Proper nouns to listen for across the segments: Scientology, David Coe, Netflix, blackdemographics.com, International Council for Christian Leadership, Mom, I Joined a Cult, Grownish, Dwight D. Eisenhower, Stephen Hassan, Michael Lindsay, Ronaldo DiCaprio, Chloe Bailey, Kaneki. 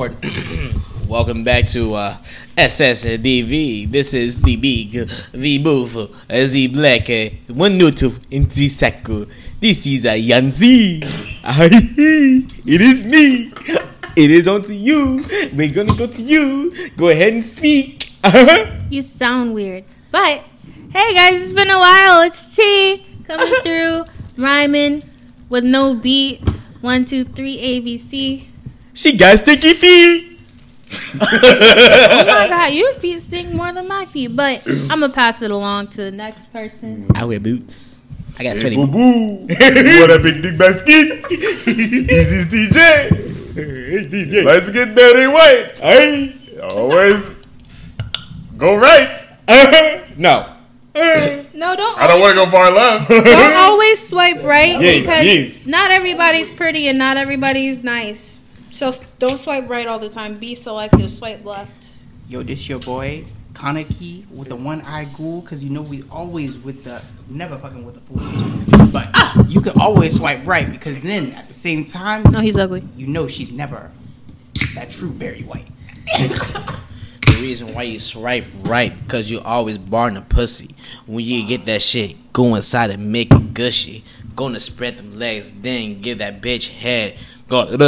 report. Welcome back to SSDV. This is the big, the booth, the black, one new tooth in the saku. This is a Yanzi. It is me. It is on to you. We're gonna go to you. Go ahead and speak. You sound weird, but hey guys, it's been a while. It's T coming through, rhyming with no beat. 1, 2, 3, ABC. She got sticky feet. Oh my god, your feet stink more than my feet. But I'm gonna pass it along to the next person. I wear boots. I got 20. Hey, boo boo. What a big dick basket. This is DJ. Hey DJ. Let's get very white. Hey, always go right. No. No, don't. I don't want to go far left. Don't always swipe right, yes, because not everybody's pretty and not everybody's nice. So don't swipe right all the time. Be selective. Swipe left. Yo, this your boy Kaneki with the one-eyed ghoul, because you know we always with the never fucking with the fools. But you can always swipe right, because then at the same time, no, he's ugly. You know she's never that true Barry White. Reason why you swipe right, because you always barn a pussy. When you get that shit, go inside and make it gushy. Gonna spread them legs, then give that bitch head. Go and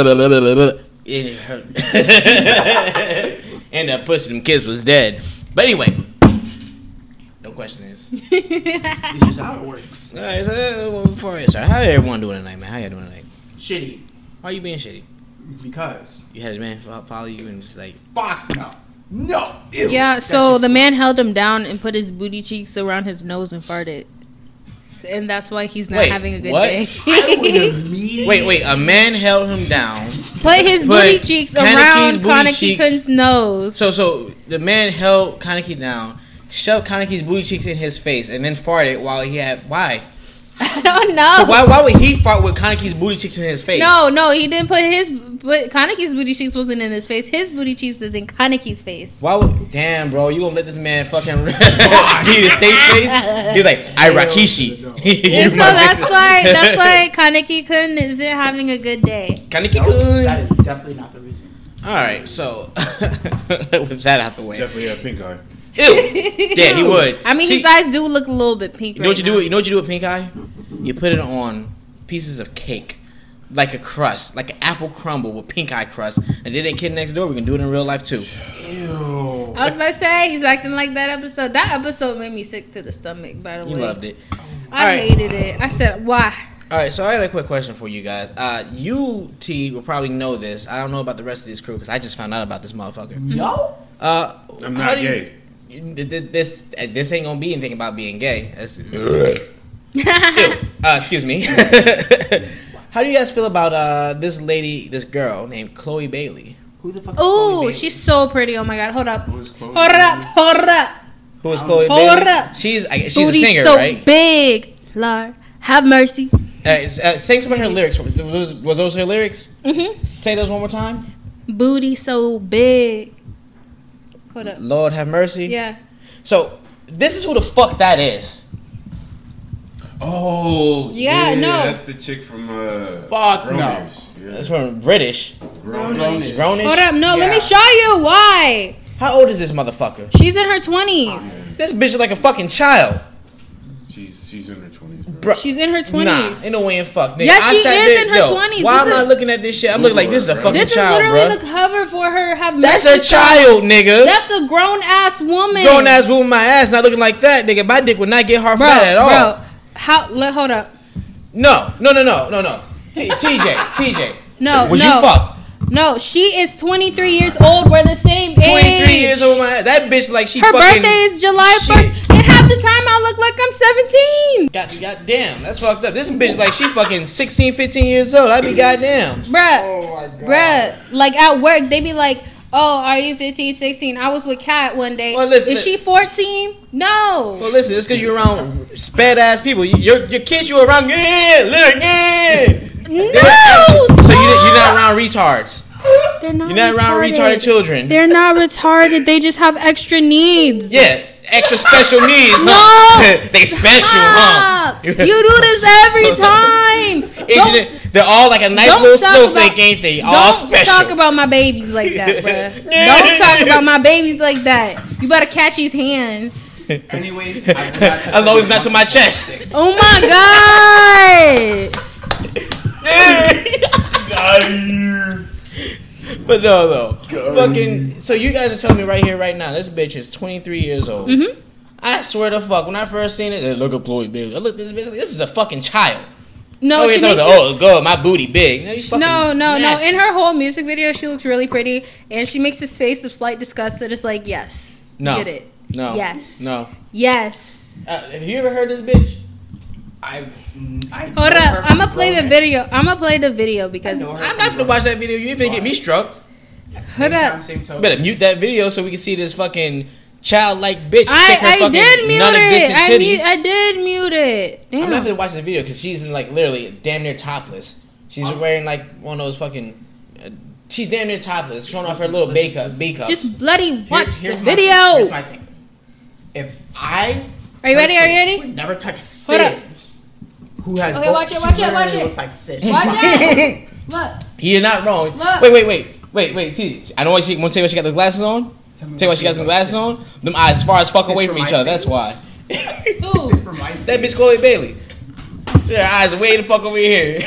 it hurt. And that pussy, them kids was dead. But anyway, no question is. It's just how it works. All right, so before I start, how everyone doing tonight, man? How y'all doing tonight? Shitty. Why you being shitty? Because you had a man follow you and just like, fuck no. No. Ew. Yeah, so the man held him down and put his booty cheeks around his nose and farted. And that's why he's not having a good day. Wait, a man held him down. Put booty cheeks around Kaneki-kun's nose. So the man held Kaneki down, shoved Kaneki's booty cheeks in his face, and then farted while he had... Why? I don't know. So why would he fart with Kaneki's booty cheeks in his face? No, he didn't put his... But Kaneki's booty cheeks wasn't in his face. His booty cheeks is in Kaneki's face. Why would... Damn, bro. You gonna let this man fucking... be the state face? He's like, I Rakishi. Yeah, so that's like Kaneki-kun isn't having a good day. Kaneki-kun. No, that is definitely not the reason. All right, so... with that out the way. Definitely a pink eye. Ew. Yeah, he would. I mean, his eyes do look a little bit pink. You know what you do? You know what you do with pink eye? You put it on pieces of cake, like a crust, like an apple crumble with pink eye crust. And then that kid next door, we can do it in real life too. Ew. I was about to say he's acting like that episode. That episode made me sick to the stomach. By the way, you loved it. I hated it. I said, why? All right, so I had a quick question for you guys. You, T, will probably know this. I don't know about the rest of this crew because I just found out about this motherfucker. No. I'm not gay. This ain't gonna be anything about being gay. Excuse me. How do you guys feel about this girl named Chloe Bailey? Who the fuck is Chloe Bailey? She's so pretty. Oh my god, hold up. Hold up. Who is Chloe Bailey? Hold up. She's a singer, so right? Big, Lord, have mercy. Sing some of her lyrics. Was those her lyrics? Mm-hmm. Say those one more time. Booty so big. Hold up. Lord have mercy. Yeah. So this is who the fuck that is. Oh yeah, no. That's the chick from Grownish. No. Yeah. That's from British. Grownish. Hold up, no. Yeah. Let me show you why. How old is this motherfucker? She's in her 20s. This bitch is like a fucking child. She's in her 20s, bro. She's in her 20s. Nah, ain't no way in fuck, nigga. Yeah, she is in her 20s. Why am I looking at this shit? I'm looking like this is a fucking child, bro. This is literally the cover for her. That's a child, nigga. That's a grown-ass woman. Grown-ass woman, my ass not looking like that, nigga. My dick would not get hard fat at all. Bro, hold up. No. TJ. No, would you fuck? No, she is 23 years old. We're the same age. 23 years old. That bitch like she fucking... Her birthday is July 1st. And half the time I look like I'm 17. Goddamn, that's fucked up. This bitch like she fucking 16, 15 years old. I be goddamn. Bruh. Oh my God. Bruh. Like at work, they be like, oh, are you 15, 16? I was with Kat one day. Well, listen, is she 14? No. Well, listen, it's because you're around sped-ass people. Your kids you around... No! So you're not around retards. They're not retarded. You're not around retarded children. They're not retarded. They just have extra needs. Yeah. extra special needs. No, huh? They special, huh? You do this every time. They're all like a nice little snowflake, ain't they? All special. Don't talk about my babies like that, bruh. Don't talk about my babies like that. You better catch these hands. Anyways, as long as not to my chest. Oh my god! But no, though. Fucking. So you guys are telling me right here, right now, this bitch is 23 years old. Mm-hmm. I swear to fuck, when I first seen it, look at Chloe Bailey. Look, this bitch. This is a fucking child. No, she makes oh god, my booty big. No. In her whole music video, she looks really pretty, and she makes this face of slight disgust that is like, yes, no, get it. No. Yes. No. Yes. Have you ever heard this bitch? I hold up. I'm gonna play the video. I'm gonna play the video because I'm not gonna watch that video. You ain't gonna get me struck. Hold up. Better mute that video so we can see this fucking childlike bitch. I did mute it. I did mute it. Damn. I'm not gonna watch this video because she's in like literally damn near topless. She's wearing like one of those fucking. She's damn near topless, showing off her little B-cup. Just bloody watch the video. Here's my thing. If I... Are you ready? Would never touch Sid. Who has... Okay, watch it. Looks like Sid. Watch it. Look. You're not wrong. Look. Wait. TJ, I don't want to tell you why she got the glasses on. Tell you why she got the glasses on. Them eyes far as fuck away from each other. That's why. Who? That bitch Chloe Bailey. Your eyes way the fuck over here.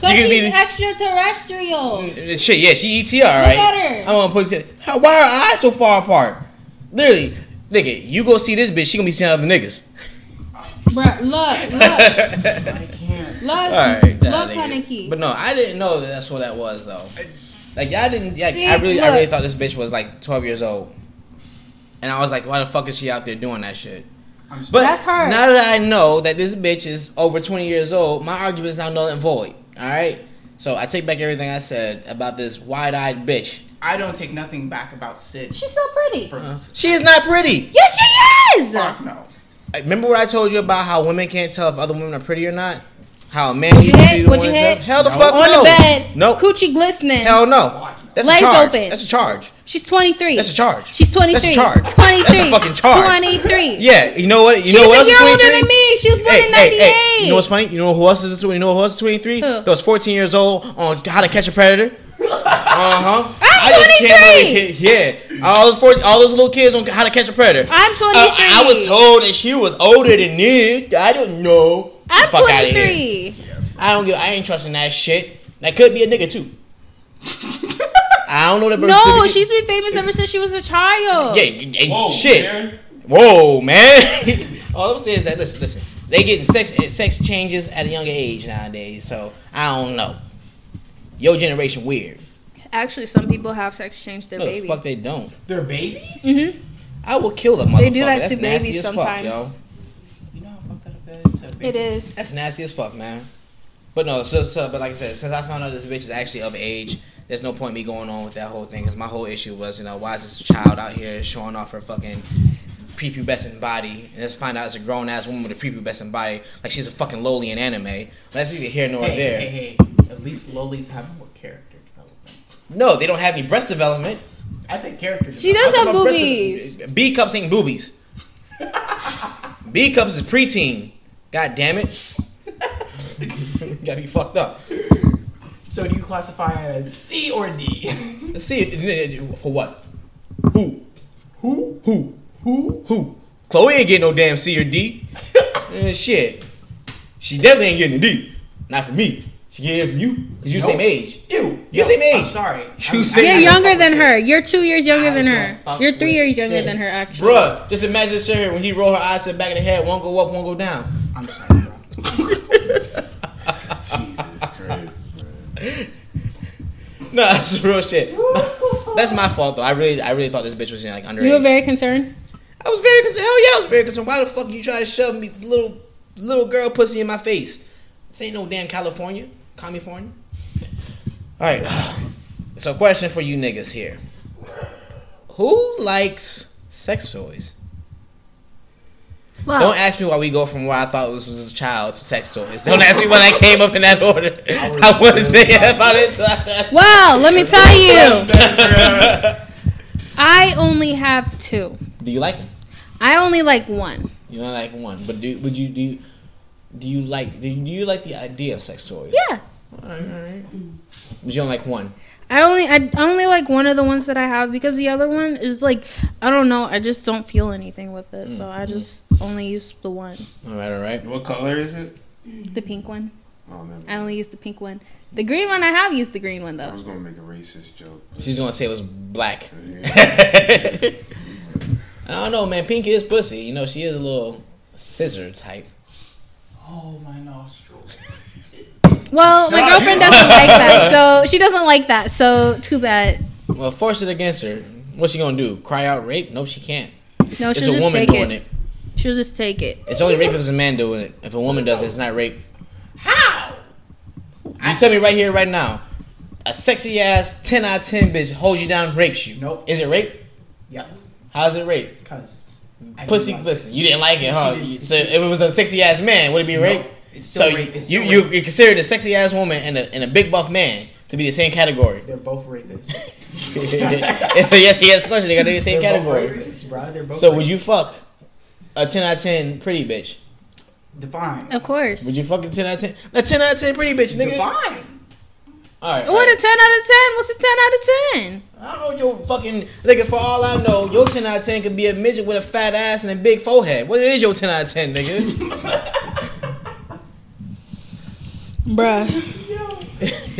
Cause she's extraterrestrial. Shit, yeah, she ETR, right? Look at her. I'm gonna put it. Why are her eyes so far apart? Literally, nigga, you go see this bitch, she gonna be seeing other niggas. Bruh, look. I can't. Look, Kaneki. But no, I didn't know that that's what that was though. Like y'all didn't. Like, see, I really thought this bitch was like 12 years old, and I was like, why the fuck is she out there doing that shit? But that's her. Now that I know that this bitch is over 20 years old, my argument is now null and void. All right? So I take back everything I said about this wide-eyed bitch. I don't take nothing back about Sid. She's so pretty. She is not pretty. Yes, she is. Fuck no. Remember what I told you about how women can't tell if other women are pretty or not? How a man used to see the woman. Hell the fuck no. On the bed. Nope. Coochie glistening. Hell no. That's a charge. Open. That's a charge. She's 23. That's a charge. She's 23. That's a charge. 23. That's a fucking charge. 23. Yeah, you know what? She's a year older than me. She was born in 98. You know what's funny? You know who else is 23? That was 14 years old on How to Catch a Predator. I'm 23. Yeah, all those little kids on How to Catch a Predator. I'm 23. I was told that she was older than me. I don't know. I'm 23. I ain't trusting that shit. That could be a nigga too. I don't know that. No, she's been famous ever since she was a child. Yeah, whoa, shit. Whoa, man. All I'm saying is that listen. They getting sex changes at a younger age nowadays, so I don't know. Your generation weird. Actually, some people have sex change their baby. The fuck, they don't. Their babies? Mm-hmm. I will kill them. They do that to babies sometimes. Fuck, yo. You know how fucked up that is. It is. That's nasty as fuck, man. But no, but like I said, since I found out this bitch is actually of age. There's no point in me going on with that whole thing because my whole issue was, why is this child out here showing off her fucking prepubescent body? And let's find out it's a grown-ass woman with a prepubescent body. Like, she's a fucking loli in anime. That's neither here nor there. Hey. At least lolis have more character development. No, they don't have any breast development. I said character development. She does have boobies. B-cups ain't boobies. B-cups is preteen. God damn it. You gotta be fucked up. So do you classify it as C or D? C for what? Who? Chloe ain't getting no damn C or D. Shit. She definitely ain't getting a D. Not for me. She getting it from you. Because you're the same age. Ew. You're the same age. I'm sorry. You're younger than her. You're 2 years younger than her. You're 3 years younger than her, actually. Bruh, just imagine this here when he roll her eyes to the back of the head. One go up, one go down. I'm sorry, bro. Jesus Christ. No, that's real shit. That's my fault though. I really thought this bitch was underage. You were very concerned. I was very concerned. Hell yeah, I was very concerned. Why the fuck you try to shove me little girl pussy in my face? This ain't no damn California, California. All right. So, question for you niggas here: who likes sex toys? Wow. Don't ask me why we go from where I thought this was a child's sex toys. Don't ask me when I came up in that order. I wouldn't think about it. Well, let me tell you. I only have two. Do you like them? I only like one. You only like one, but do you like the idea of sex toys? Yeah. All right. But you don't like one. I only like one of the ones that I have, because the other one is like, I don't know, I just don't feel anything with it. Mm-hmm. So I just only use the one. All right. What color is it? The pink one. Oh, never. I only use the pink one. The green one, I have used the green one though. I was gonna make a racist joke. She's gonna say it was black. Yeah. I don't know, man. Pink is pussy. You know, she is a little scissor type. Oh, my nostril. Well, my girlfriend doesn't like that, so she doesn't like that. So too bad. Well, force it against her. What's she gonna do? Cry out rape? No, she can't. No, she'll just take it. It's a woman doing it. She'll just take it. It's only rape if it's a man doing it. If a woman does it, it's not rape. How? You tell me right here, right now. A sexy ass 10 out of 10 bitch holds you down, rapes you. Nope. Is it rape? Yep. How's it rape? Cause pussy glisten. You didn't like it, huh? So if it was a sexy ass man, would it be rape? Nope. It's still so rape. It's still you rape. You consider a sexy ass woman and a big buff man to be the same category. They're both rapists. And so yes, he has a question. They gotta be the same category. Rapists, bro. They're both so rapists. Would you fuck a 10 out of 10 pretty bitch? Define. Of course. Would you fuck a 10 out of 10? A 10 out of 10 pretty bitch, nigga. Define. Alright. What a 10 out of 10? What's a 10 out of 10? I don't know what your fucking nigga. For all I know, your 10 out of 10 could be a midget with a fat ass and a big forehead. What is your 10 out of 10, nigga? Bruh.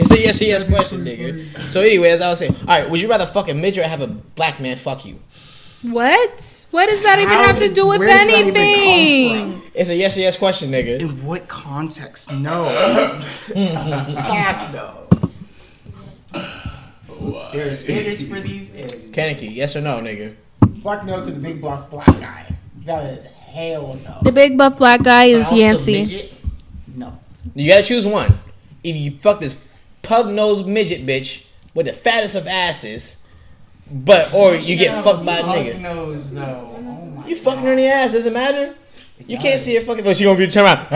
So yes, he has question, nigga. So anyway, as I was saying, all right, would you rather fuck a midget or have a black man fuck you? What? What does that even have to do with anything? It's a yes question, nigga. In what context? No. Fuck no. There's standards for these. Kaneki, yes or no, nigga? Fuck no to the big buff black guy. That is hell no. The big buff black guy is Yancy. No. You gotta choose one. Either you fuck this pug-nosed midget bitch with the fattest of asses, or you get fucked by a nigga. Pug-nosed, though. Oh my you fucking God. Her in the ass. Doesn't matter. You can't see her fucking. But she gonna be turning around.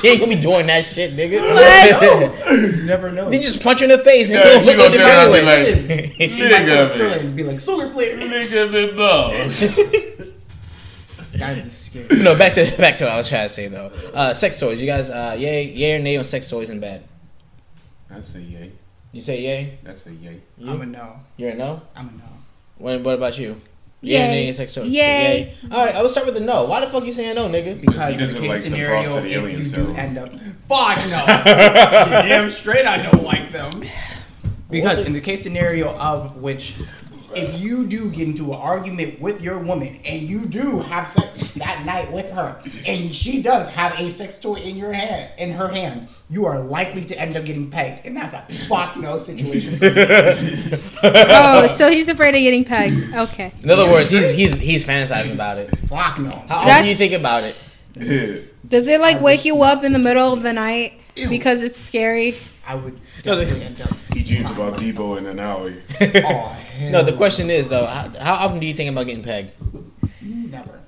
She ain't gonna be doing that shit, nigga. What? You never know. You just punch her in the face and go look at her anyway. Nigga, be like solar plate. Nigga, big balls. That'd be scary. No, back to what I was trying to say though. Sex toys, you guys, yay or nay on sex toys and bad? I say yay. You say yay? I say yay. You? I'm a no. You're a no? I'm a no. What about you? Yay or nay on sex toys? Yay. So, yay. All right, I will start with the no. Why the fuck you saying no, nigga? Because in the case like scenario, the if you do end up, fuck no. Damn straight, I don't like them. Because in the case scenario of which. If you do get into an argument with your woman and you do have sex that night with her and she does have a sex toy in her hand, you are likely to end up getting pegged. And that's a fuck no situation. Oh, so he's afraid of getting pegged. Okay. In other words, he's fantasizing about it. Fuck no. How often do you think about it? Does it like wake you up in the middle of the night because it's scary? I would end up. He dreams about Debo in an alley. No, the question is though, how often do you think about getting pegged? Never.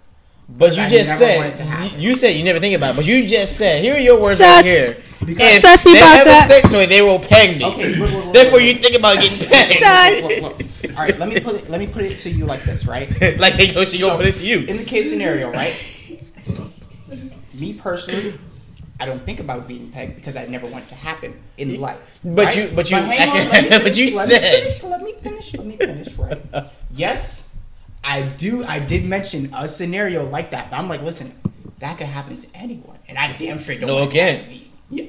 But you just said you never think about it. But you just said, here are your words right here. If they have a sex toy, they will peg me. Okay, look, therefore, you think about getting pegged. Look. All right, let me put it to you like this, right? Like they go, she gonna put it to you. In the case scenario, right? Me personally. I don't think about being pegged because I never want it to happen in life. But right? Let me finish, right? Yes, I did mention a scenario like that, but I'm like, listen, that could happen to anyone, and I damn straight don't. No, it can't. Yeah.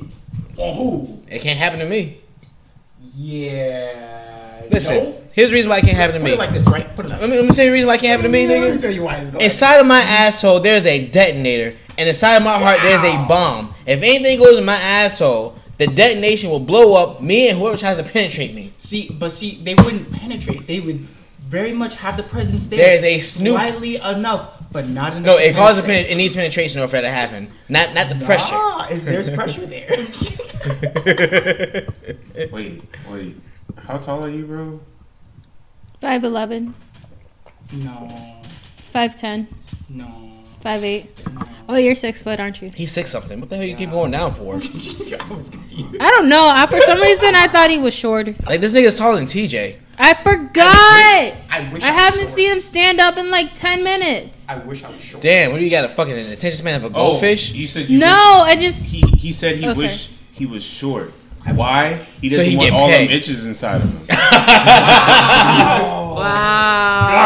Oh, it can't happen to me. Yeah. Listen, here's the reason why it can't happen to me. Put it like this, right? Put it like this. Let me tell you the reason why it can't happen to me, nigga. Let me tell you why it's going. Inside of my asshole, there's a detonator. And inside of my heart, there's a bomb. If anything goes in my asshole, the detonation will blow up me and whoever tries to penetrate me. See, they wouldn't penetrate. They would very much have the presence there. There's a snoop. Slightly enough, but not enough. No, it causes it needs penetration in order for that to happen. Not the pressure. There's pressure there. Wait. How tall are you, bro? 5'11". No. 5'10". No. 5'8". Oh, you're 6 foot, aren't you? He's 6 something. What the hell you keep going down for? I don't know. For some reason, I thought he was shorter. Like, this nigga's taller than TJ. I forgot. I I haven't seen him stand up in like 10 minutes. I wish I was short. Damn, what do you got? A fucking an attention span of a goldfish? You said you wish, I just he said he wished he was short. Why? He doesn't want all them itches inside of him. Wow.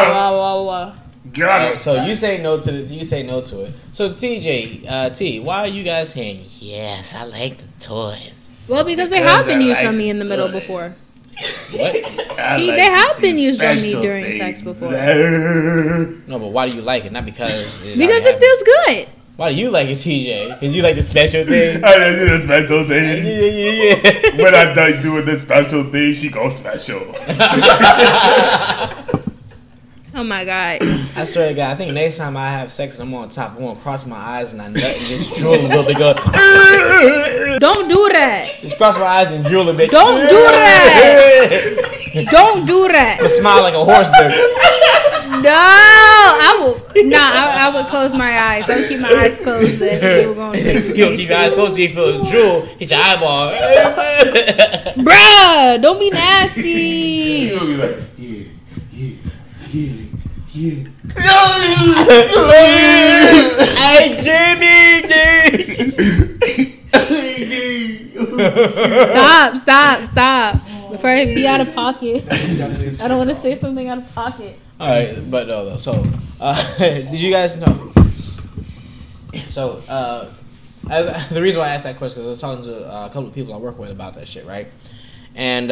Wow. Got it. So you say no to the, you say no to it. So TJ, T, why are you guys saying yes? I like the toys. Well, because they have been used on me in the middle before. What? They have been used on me during sex before. No, but why do you like it? Not because. Because it feels good. Why do you like it, TJ? Because you like the special thing. I don't do the special thing. Yeah. When I'm done doing the special thing, she goes special. Oh my God. I swear to God, I think next time I have sex and I'm on top, I'm going to cross my eyes and I nut and just drool a little bit. Go, don't do that. Just cross my eyes and drool a bit. Don't do that. Don't do that. But smile like a horse there. No, I would close my eyes. I would keep my eyes closed. Then were going to you'll keep your eyes closed so you feel a drool. Hit your eyeball. Bruh, don't be nasty. You'll be like, yeah. Hey, Jimmy. Stop. Before I be out of pocket. I don't want to say something out of pocket. All right, but no. So, did you guys know? So, the reason why I asked that question is because I was talking to a couple of people I work with about that shit, right? And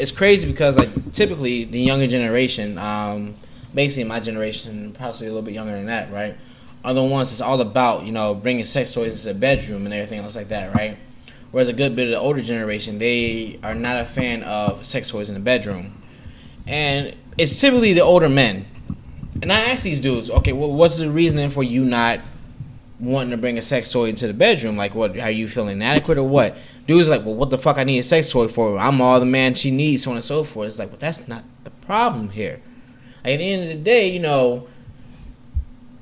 it's crazy because, like, typically the younger generation, basically my generation, possibly a little bit younger than that, right, are the ones that's all about, you know, bringing sex toys into the bedroom and everything else like that, right? Whereas a good bit of the older generation, they are not a fan of sex toys in the bedroom, and it's typically the older men. And I ask these dudes, okay, well, what's the reasoning for you not wanting to bring a sex toy into the bedroom? Like, what, are you feeling inadequate or what? Dude's like, well, what the fuck I need a sex toy for? I'm all the man she needs, so on and so forth. It's like, well, that's not the problem here. Like, at the end of the day, you know,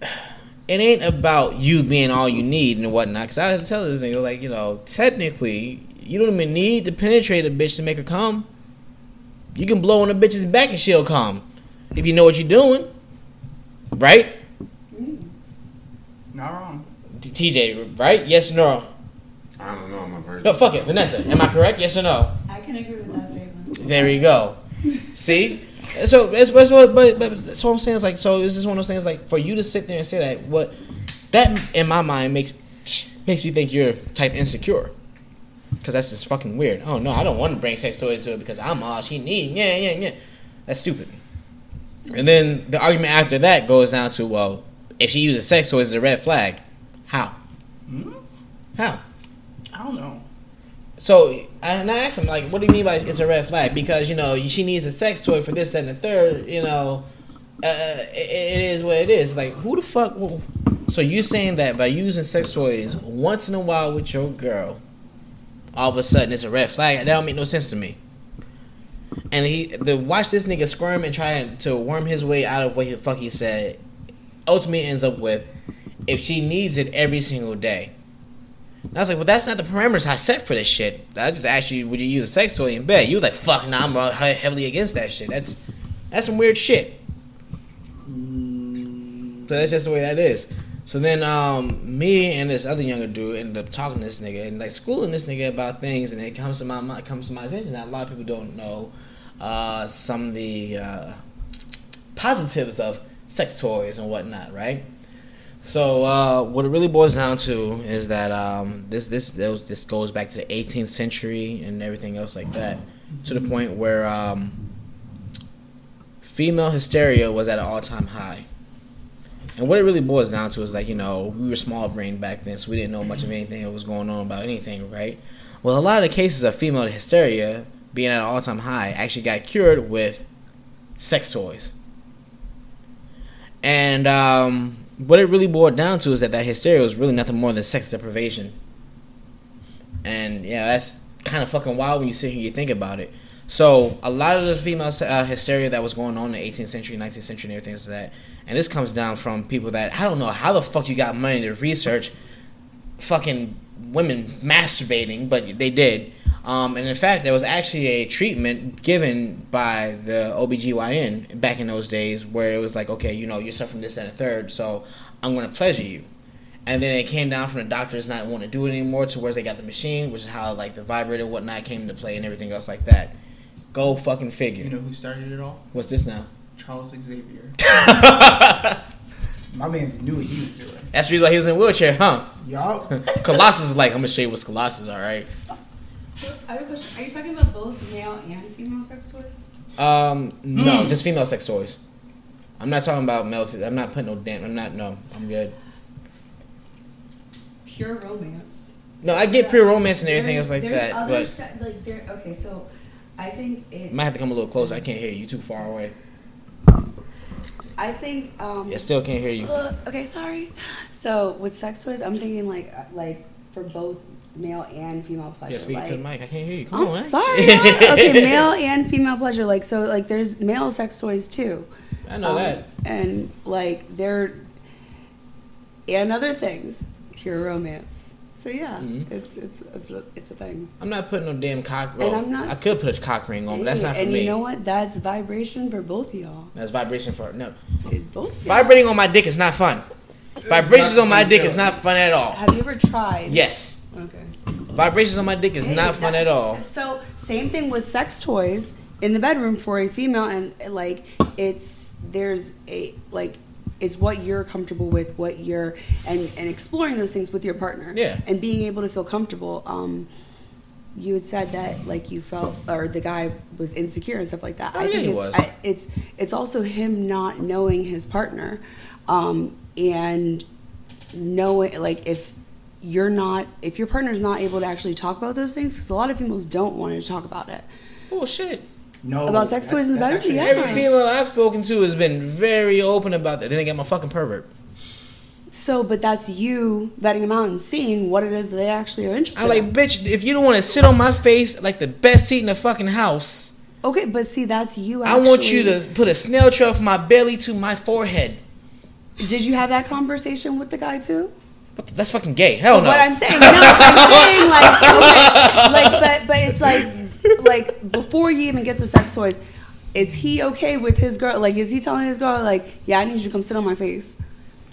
it ain't about you being all you need and whatnot. Because I had to tell this nigga, like, you know, technically, you don't even need to penetrate a bitch to make her come. You can blow on a bitch's back and she'll come. If you know what you're doing. Right? Not wrong. TJ, right? Yes or no? I don't know. I'm a virgin. No, fuck it. Vanessa, am I correct? Yes or no? I can agree with that statement. There you go. See? So, that's what I'm saying. It's like, so it's just one of those things, like, for you to sit there and say that, what, that, in my mind, makes me think you're type insecure. Because that's just fucking weird. Oh, no, I don't want to bring sex toy into it because I'm all she needs. Yeah. That's stupid. And then the argument after that goes down to, well, if she uses sex toys, it's a red flag. How? Mm-hmm. How? I don't know. So, and I asked him, like, what do you mean by it's a red flag? Because, you know, she needs a sex toy for this, that, and the third. You know, it is what it is. Like, who the fuck? So you saying that by using sex toys once in a while with your girl, all of a sudden it's a red flag? That don't make no sense to me. And watch this nigga squirm and try to worm his way out of what the fuck he said. Ultimately ends up with, if she needs it every single day. And I was like, well, that's not the parameters I set for this shit. I just asked you, would you use a sex toy in bed? You was like, fuck, nah, I'm heavily against that shit. That's some weird shit. So that's just the way that is. So then me and this other younger dude ended up talking to this nigga and like schooling this nigga about things, and it comes to my mind, comes to my attention that a lot of people don't know some of the positives of sex toys and whatnot, right? So what it really boils down to is that this goes back to the 18th century and everything else like that, to the point where female hysteria was at an all-time high. And what it really boils down to is, like, you know, we were small brain back then, so we didn't know much of anything that was going on about anything, right? Well, a lot of the cases of female hysteria being at an all-time high actually got cured with sex toys. And what it really boiled down to is that hysteria was really nothing more than sex deprivation. And, yeah, that's kind of fucking wild when you sit here and you think about it. So a lot of the female hysteria that was going on in the 18th century, 19th century, and everything like that, and this comes down from people that, I don't know how the fuck you got money to research fucking women masturbating, but they did. And in fact, there was actually a treatment given by the OBGYN back in those days where it was like, okay, you know, you're suffering this and a third, so I'm going to pleasure you. And then it came down from the doctors not wanting to do it anymore to where they got the machine, which is how, like, the vibrator and whatnot came into play and everything else like that. Go fucking figure. You know who started it all? What's this now? Charles Xavier. My man knew what he was doing. That's the reason why he was in a wheelchair, huh? Yup. Colossus is like, I'm going to show you what's Colossus, all right? I have a question. Are you talking about both male and female sex toys? No, just female sex toys. I'm not talking about male. I'm not putting no damn. I'm not. No, I'm good. Pure romance. No, I get pure romance and everything else like that. But like there. Okay, so I think it might have to come a little closer. I can't hear you. Too far away. I think. I still can't hear you. Okay, sorry. So with sex toys, I'm thinking like for both. Male and female pleasure. Yeah, speak to the mic. I can't hear you. Come on. Sorry. Okay, male and female pleasure. Like so, like there's male sex toys too. I know that. And like they're and other things, pure romance. So yeah, it's a thing. I'm not putting no damn cock ring. I could put a cock ring on, but that's not for me. And you know what? That's vibration for both of y'all. That's vibration for no. It's both. Vibrating on my dick is not fun. Vibrations on my dick is not fun at all. Have you ever tried? Yes. Okay. Vibrations on my dick is not fun at all. So same thing with sex toys in the bedroom for a female, and like it's what you're comfortable with, what you're and exploring those things with your partner. Yeah. And being able to feel comfortable. You had said that like you felt or the guy was insecure and stuff like that. I think he was. It's also him not knowing his partner, and knowing like if your partner's not able to actually talk about those things, because a lot of females don't want to talk about it. Bullshit. No. About sex toys in the bedroom? Yeah. Every female I've spoken to has been very open about that. Then I got my fucking pervert. So, but that's you vetting them out and seeing what it is that they actually are interested in. I'm like, bitch, if you don't want to sit on my face like the best seat in the fucking house. Okay, but see, that's you actually. I want you to put a snail trail from my belly to my forehead. Did you have that conversation with the guy too? That's fucking gay. Hell no. What I'm saying, but it's like before you even get to sex toys, is he okay with his girl? Like, is he telling his girl, like, yeah, I need you to come sit on my face?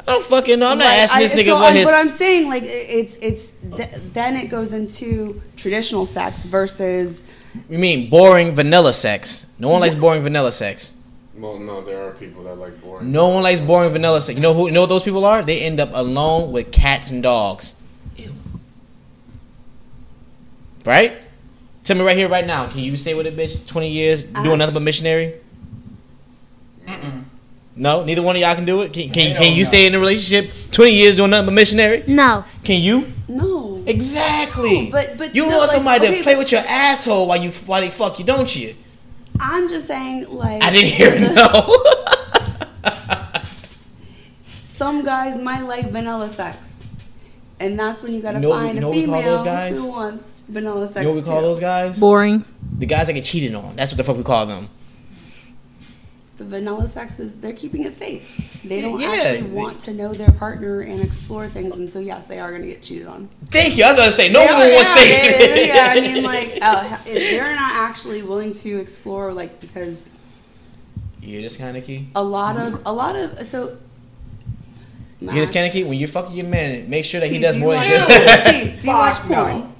I don't fucking know. I'm not asking this nigga what his. But I'm saying, like, then it goes into traditional sex versus. You mean boring vanilla sex? No one likes boring vanilla sex. Well, no, there are people that like boring. No one likes boring vanilla sex. You know what those people are? They end up alone with cats and dogs. Ew. Right? Tell me right here, right now. Can you stay with a bitch 20 years, do nothing but missionary? Mm-mm. No? Neither one of y'all can do it? Can you stay in a relationship 20 years doing nothing but missionary? No. Can you? No. Exactly. No, but you want somebody to play with your asshole while they fuck you, don't you? I'm just saying, like... I didn't hear it, no. Some guys might like vanilla sex. And that's when you gotta find a female who wants vanilla sex. You know what we call those guys? Boring. The guys that get cheated on. That's what the fuck we call them. The vanilla sex is... They're keeping it safe. They don't actually want to know their partner and explore things. And so, yes, they are gonna get cheated on. Thank you. I was gonna say, no one wants to say it. Yeah, I mean, like... if they're not actually willing to explore, like, because you're just Kaneki. A lot of so. You're just Kaneki. When you're fucking your man, make sure that he does more than just. Do you watch porn?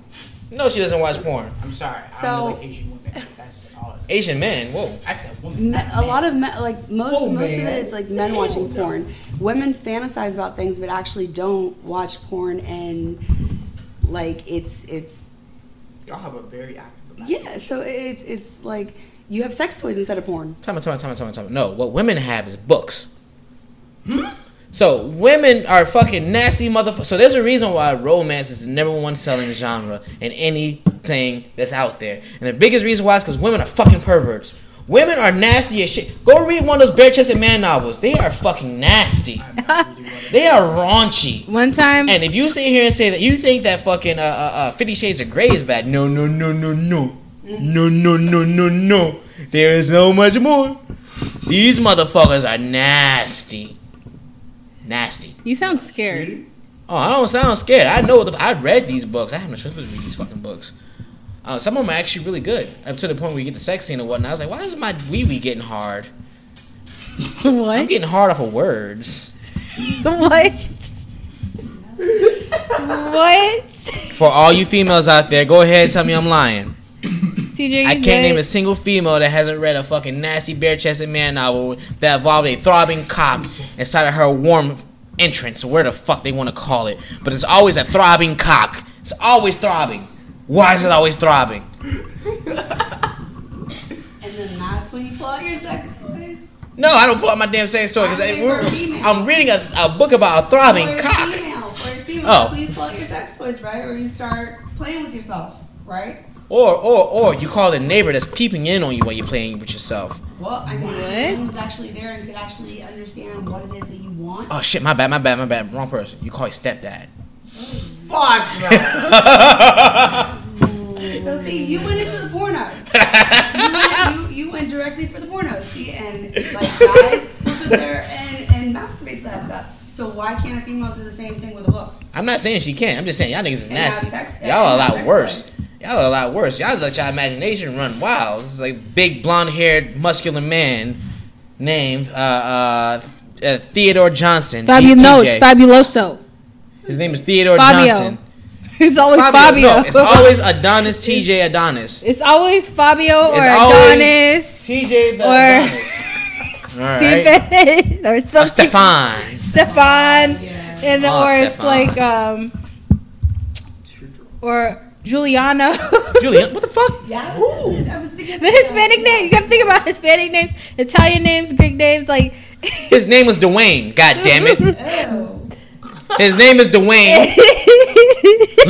No, she doesn't watch porn. I'm sorry. So, I don't like Asian women. That's all. Asian men. Whoa. I said women. A lot of men, like most of it is like men watching porn. Women fantasize about things, but actually don't watch porn, and like it's. Y'all have a very active. Yeah, so it's like you have sex toys instead of porn. Time. No, what women have is books. So women are fucking nasty motherfuckers. So there's a reason why romance is the number one selling genre in anything that's out there. And the biggest reason why is because women are fucking perverts. Women are nasty as shit. Go read one of those bare-chested man novels. They are fucking nasty. They are raunchy. One time. And if you sit here and say that you think that fucking 50 Shades of Grey is bad, no. There is so much more. These motherfuckers are nasty. Nasty. You sound scared. Oh, I don't sound scared. I know. I read these books. I have no choice but to read these fucking books. Some of them are actually really good, up to the point where you get the sex scene and whatnot. I was like, why is my wee-wee getting hard? What? I'm getting hard off of words. What? What? For all you females out there, go ahead and tell me I'm lying. TJ, I can't name a single female that hasn't read a fucking nasty bare-chested man novel that involved a throbbing cock inside of her warm entrance, or where the fuck they want to call it. But it's always a throbbing cock. It's always throbbing. Why is it always throbbing? And then that's when you pull out your sex toys? No, I don't pull out my damn sex toy, because I'm reading a book about a throbbing cock. Female. Oh. So you pull out your sex toys, right? Or you start playing with yourself, right? Or you call the neighbor that's peeping in on you while you're playing with yourself. Well, I mean, someone's actually there and could actually understand what it is that you want. Oh, shit, my bad. Wrong person. You call your stepdad. Fuck no. So, see, you went into the pornos. You went directly for the pornos, see? And, like, guys will sit there and masturbate that stuff. So why can't a female do the same thing with a book? I'm not saying she can't. I'm just saying y'all niggas is nasty. Y'all are a lot worse. Y'all let y'all imagination run wild. It's like big blonde-haired muscular man named Theodore Johnson. Fabuloso. His name is Theodore Johnson. It's always Fabio. No, it's always Adonis, TJ Adonis. It's always Fabio or Adonis. TJ the Adonis. Stephen, right. Or something. Stefan. Yeah. And or it's Stefan. Like or Juliano. Julian, what the fuck? Yeah. I was thinking the Hispanic name. You gotta think about Hispanic names, Italian names, Greek names. Like his name was Dwayne. God damn it. Oh. His name is Dwayne.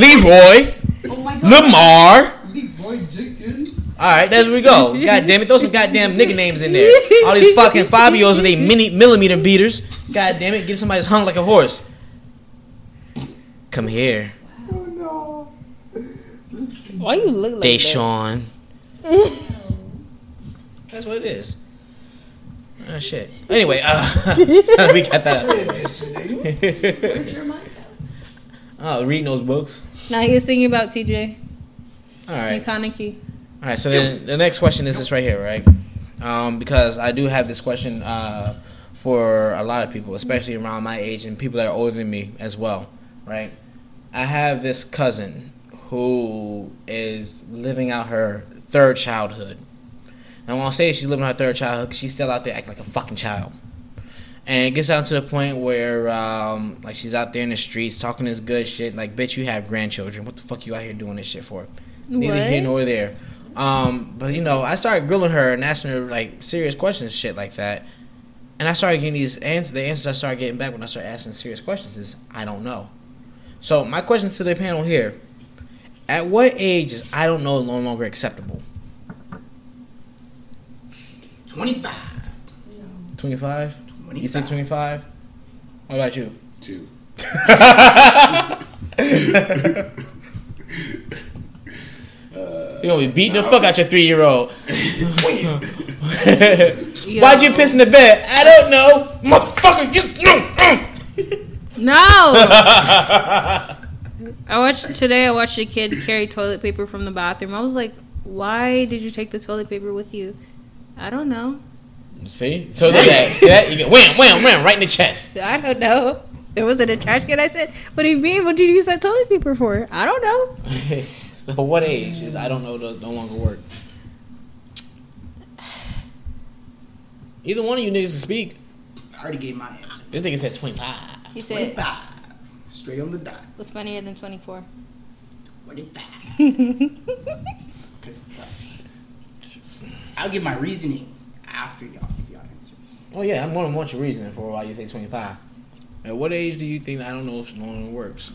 Leroy. Oh my God. Lamar. Leroy Jenkins. All right, there we go. God damn it, throw some goddamn nigga names in there. All these fucking Fabios with their mini millimeter beaters. God damn it, get somebody's hung like a horse. Come here. Oh no. Why you look like Deshaun? That? That's what it is. Oh shit. Anyway, we got that up. Where'd your mind go? Oh, reading those books. Now he was thinking about TJ. All right. And Kaneki. All right, so then the next question is this right here, right? Because I do have this question for a lot of people, especially around my age and people that are older than me as well, right? I have this cousin who is living out her third childhood. And when I say she's living her third childhood, 'cause she's still out there acting like a fucking child. And it gets down to the point where, like, she's out there in the streets talking this good shit. Like, bitch, you have grandchildren. What the fuck you out here doing this shit for? Neither here nor there. But, you know, I started grilling her and asking her, like, serious questions, shit like that. And I started getting these answers. The answers I started getting back when I started asking serious questions is, I don't know. So my question to the panel here, at what age is I don't know no longer acceptable? 25. 25? You say 25? What about you? 2. You're going to be beating the fuck out your 3-year-old. Why'd you piss in the bed? I don't know. Motherfucker, you... No! Today I watched a kid carry toilet paper from the bathroom. I was like, why did you take the toilet paper with you? I don't know. See? So look at that. See that? You get wham, wham, wham, right in the chest. I don't know. It wasn't a trash can. I said, what do you mean? What did you use that toilet paper for? I don't know. So what age is I don't know does no longer work? Either one of you niggas can speak. I already gave my answer. This nigga said 25. He said 25. Straight on the dot. What's funnier than 24? 25. I'll give my reasoning after y'all give y'all answers. Oh yeah, I'm gonna want your reasoning for why you say 25. At what age do you think I don't know if no longer works?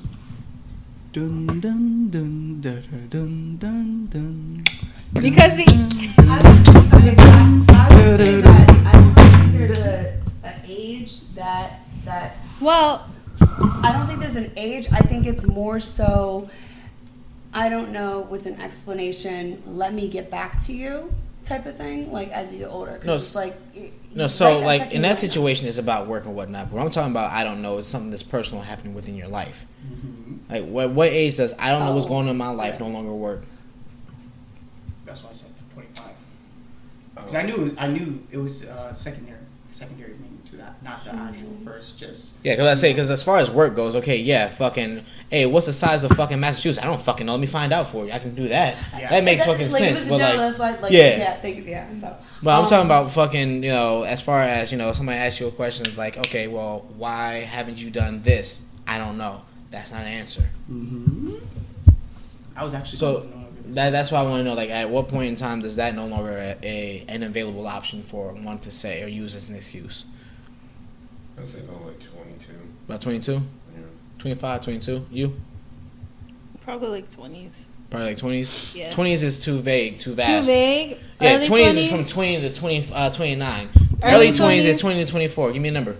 Dun, dun, dun, da, dun, dun, dun. Because I don't think there's an age. I think it's more so, I don't know, with an explanation, let me get back to you type of thing, like as you get older. No, it's like, in that situation, it's about work and whatnot. But what I'm talking about, I don't know, is something that's personal happening within your life. Mm-hmm. Like, what age does I don't know what's going on in my life no longer work? That's why I said 25. Because I knew it was secondary meaning to that, not the actual verse. Just yeah, because I say because as far as work goes, okay, yeah, fucking, hey, what's the size of fucking Massachusetts? I don't fucking know. Let me find out for you. I can do that. Yeah. That makes fucking sense. But general, that's why, So, but I'm talking about fucking, you know, as far as, you know, somebody asks you a question like, okay, well, why haven't you done this? I don't know. That's not an answer. Mm-hmm. I was actually That's why I want to know, like, at what point in time does that no longer an available option for one to say or use as an excuse? I'd say about, like, 22. About 22? Yeah. 25, 22? You? Probably, like, 20s. Probably, like, 20s? Yeah. 20s is too vague, too vast. Too vague? Yeah, early 20s is from 20 to 29. Early 20s is 20 to 24. Give me a number.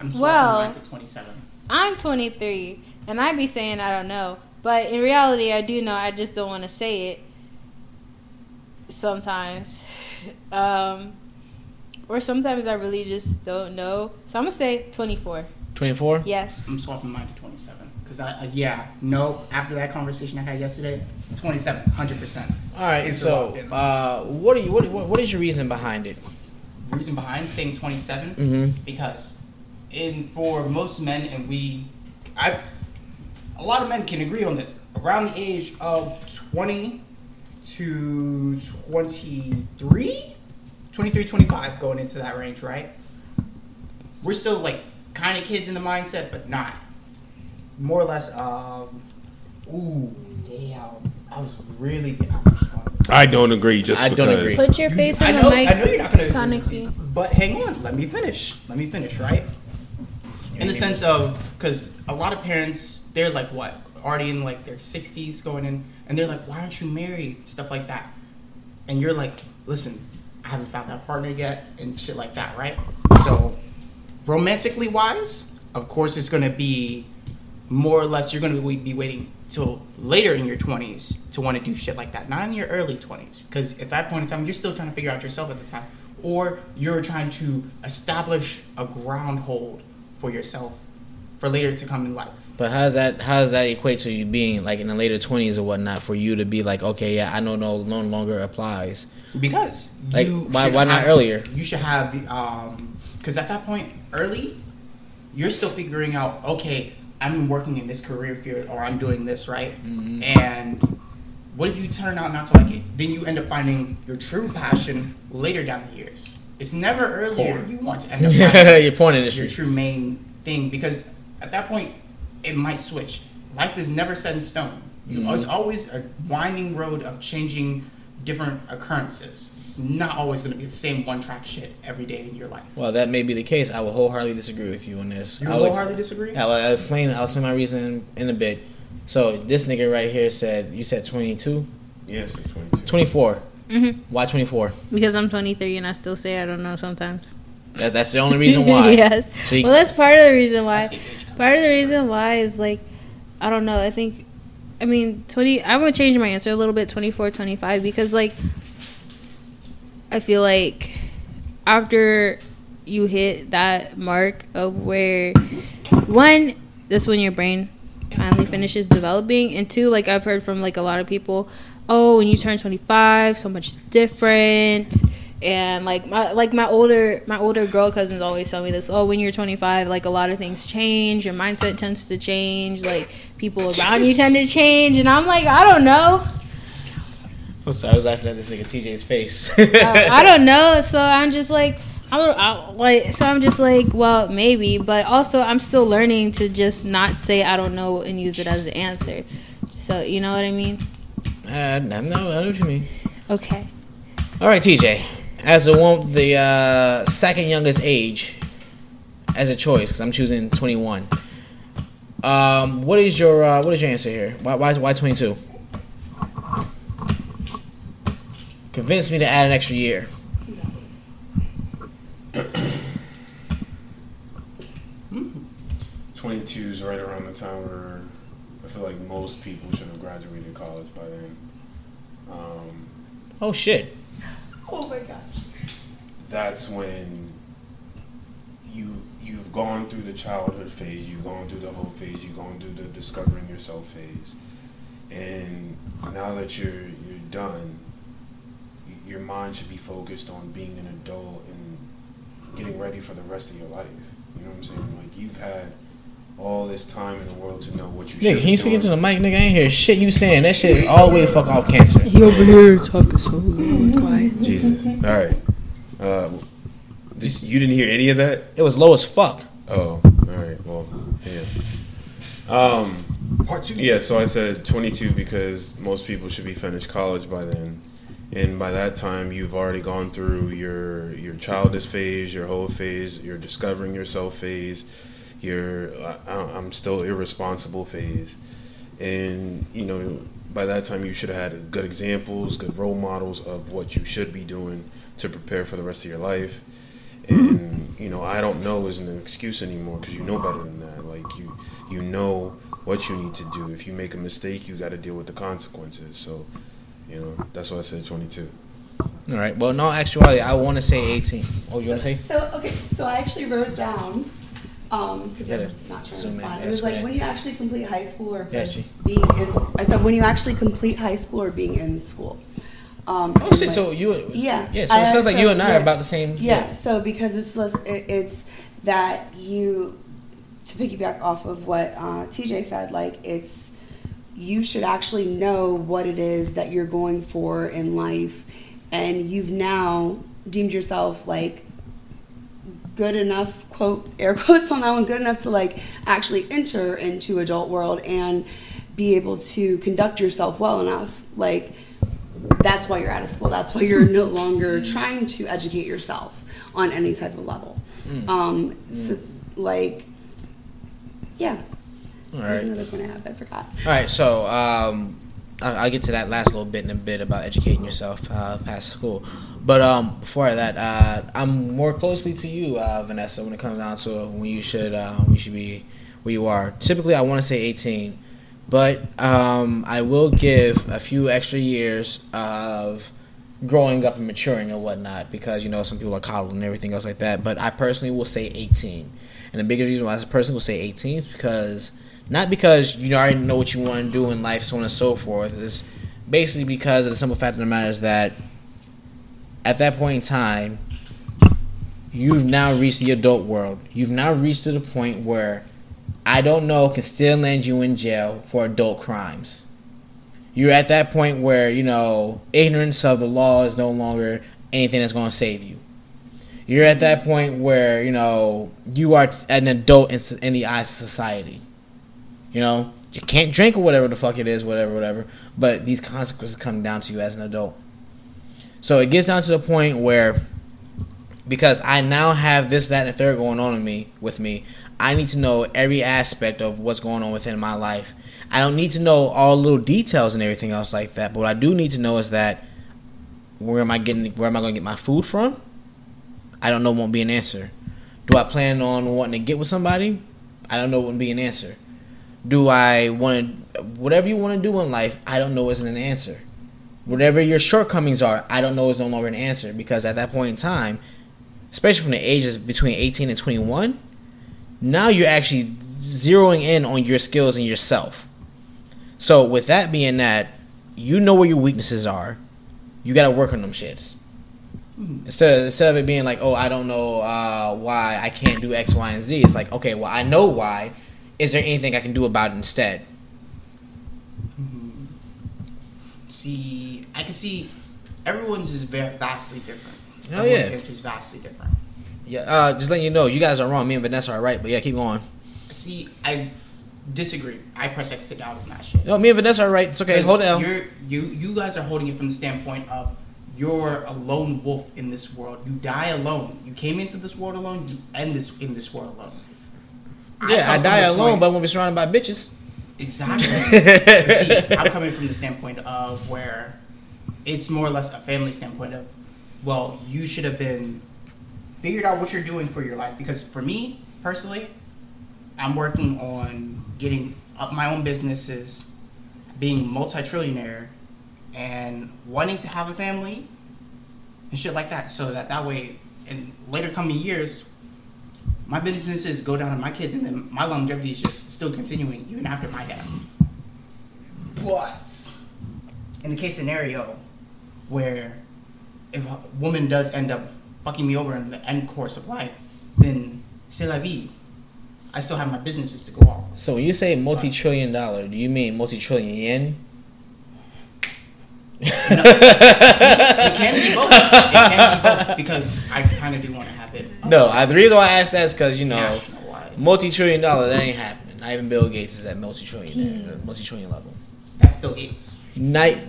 I'm 29 to 27. I'm 23, and I'd be saying I don't know. But in reality, I do know. I just don't want to say it sometimes. Or sometimes I really just don't know. So I'm going to say 24. 24? Yes. I'm swapping mine to 27. Because, after that conversation I had yesterday, 27, 100%. All right, it's so what is your reason behind it? Reason behind saying 27? Mm-hmm. Because for most men, and a lot of men can agree on this. Around the age of 20 to 23? 23, 25 going into that range, right? We're still, like, kind of kids in the mindset, but not. More or less, ooh, damn. I was really... I don't agree just because... I don't agree. Put your face on the mic. I know you're not going to agree. But hang on. Let me finish, right? In the sense of... Because a lot of parents... They're like what? Already in like their 60s going in, and they're like, why aren't you married? Stuff like that. And you're like, listen, I haven't found that partner yet and shit like that, right? So romantically wise, of course it's gonna be more or less you're gonna be waiting till later in your 20s to wanna do shit like that. Not in your early 20s, because at that point in time you're still trying to figure out yourself at the time. Or you're trying to establish a ground hold for yourself for later to come in life. But how does that equate to you being like in the later 20s or whatnot for you to be like, okay, yeah, I know no longer applies? Because like, you why not earlier? You should have because at that point early, you're still figuring out, okay, I'm working in this career field or I'm doing this, right? Mm-hmm. And what if you turn out not to like it? Then you end up finding your true passion later down the years. It's never earlier you want to end up finding your porn industry, your true main thing, because at that point, it might switch. Life is never set in stone. Mm-hmm. It's always a winding road of changing different occurrences. It's not always going to be the same one-track shit every day in your life. Well, that may be the case. I will wholeheartedly disagree with you on this. You wholeheartedly disagree? I'll explain my reason in a bit. So this nigga right here said, you said 22? Yes, 22. 24. Mm-hmm. Why 24? Because I'm 23 and I still say I don't know sometimes. That's the only reason why. Yes. So that's part of the reason why. Part of the reason why is like, I don't know. I think, 20. I would change my answer a little bit, 24, 25, because like, I feel like after you hit that mark of where, one, that's when your brain finally finishes developing, and two, like I've heard from like a lot of people, oh, when you turn 25, so much is different. And like my older girl cousins always tell me this. Oh, when you're 25, like a lot of things change. Your mindset tends to change. Like people around you tend to change. And I'm like, I don't know. I'm sorry, I was laughing at this nigga TJ's face. I don't know. So I'm just like, well, maybe. But also, I'm still learning to just not say I don't know and use it as the answer. So you know what I mean? I know what you mean. Okay. All right, TJ. As the second youngest age, as a choice, because I'm choosing 21. What is your answer here? Why 22? Convince me to add an extra year. Mm-hmm. 22 is right around the time where I feel like most people should have graduated college by then. Oh shit. Oh my gosh. That's when you've gone through the childhood phase, you've gone through the whole phase, you've gone through the discovering yourself phase. And now that you're done, your mind should be focused on being an adult and getting ready for the rest of your life. You know what I'm saying? Like, you've had all this time in the world to know what you should be doing. Nigga, can you speak into the mic? Nigga, I ain't hear shit you saying. That shit always fuck off cancer. He over here talking so low and quiet. Jesus. All right. You didn't hear any of that? It was low as fuck. Oh, all right. Well, yeah. Part two. Yeah, so I said 22 because most people should be finished college by then. And by that time, you've already gone through your childish phase, your whole phase, your discovering yourself phase, your I'm still irresponsible phase. And, you know, by that time, you should have had good examples, good role models of what you should be doing to prepare for the rest of your life. And, you know, I don't know isn't an excuse anymore because you know better than that. Like, you know what you need to do. If you make a mistake, you got to deal with the consequences. So, you know, that's why I said 22. All right. Well, no, actually, I want to say 18. Oh, you want to say? So, okay. So I actually wrote down, because I was not trying to respond. It was like, when you actually complete high school or being in school. I said, when you actually complete high school or being in school. Oh, shit. Like, so you. Yeah. Yeah. So it sounds like you and I are about the same. Yeah. So because it's less, it's that you, to piggyback off of what TJ said, like, it's, you should actually know what it is that you're going for in life, and you've now deemed yourself like good enough, quote, air quotes on that one, good enough to like actually enter into adult world and be able to conduct yourself well enough. Like, that's why you're out of school. That's why you're no longer trying to educate yourself on any type of level. So, like, yeah. All right. There's another point I have. I forgot. All right, so I'll get to that last little bit in a bit about educating yourself past school. But before that, I'm more closely to you, Vanessa, when it comes down to when you should be where you are. Typically, I want to say 18, but I will give a few extra years of growing up and maturing and whatnot because, you know, some people are coddled and everything else like that. But I personally will say 18. And the biggest reason why I personally will say 18 is because... Not because you already know what you want to do in life, so on and so forth. It's basically because of the simple fact of the matter is that at that point in time, you've now reached the adult world. You've now reached to the point where I don't know can still land you in jail for adult crimes. You're at that point where, you know, ignorance of the law is no longer anything that's going to save you. You're at that point where, you know, you are an adult in the eyes of society. You know, you can't drink or whatever the fuck it is, whatever. But these consequences come down to you as an adult. So it gets down to the point where, because I now have this, that, and the third going on with me, I need to know every aspect of what's going on within my life. I don't need to know all little details and everything else like that. But what I do need to know is that where am I going to get my food from? I don't know, won't be an answer. Do I plan on wanting to get with somebody? I don't know, won't be an answer. Do I want to, whatever you want to do in life, I don't know isn't an answer. Whatever your shortcomings are, I don't know is no longer an answer. Because at that point in time, especially from the ages between 18 and 21, now you're actually zeroing in on your skills and yourself. So with that being that, you know where your weaknesses are. You got to work on them shits. Instead of it being like, oh, I don't know why I can't do X, Y, and Z. It's like, okay, well, I know why. Is there anything I can do about it instead? See, I can see everyone's is vastly different. Oh, yeah. Everyone's answer is vastly different. Yeah, just letting you know, you guys are wrong. Me and Vanessa are right, but yeah, keep going. See, I disagree. I press X to doubt on that shit. No, me and Vanessa are right. It's okay. Hold on. You guys are holding it from the standpoint of you're a lone wolf in this world. You die alone. You came into this world alone. You end this in this world alone. Yeah, I die alone, but I won't be surrounded by bitches. Exactly. See, I'm coming from the standpoint of where it's more or less a family standpoint of, well, you should have been figured out what you're doing for your life. Because for me, personally, I'm working on getting up my own businesses, being multi-trillionaire, and wanting to have a family and shit like that. So that way, in later coming years... My businesses go down to my kids, and then my longevity is just still continuing even after my death. But in the case scenario where if a woman does end up fucking me over in the end course of life, then c'est la vie. I still have my businesses to go off. So when you say multi-trillion dollar, do you mean multi-trillion yen? No. See, it can be both. It can be both because I kind of do want to have it. No, the reason why I asked that is because, you know, multi-trillion dollar, that ain't happening. Not even Bill Gates is at multi-trillion level. That's Bill Gates. Nigga,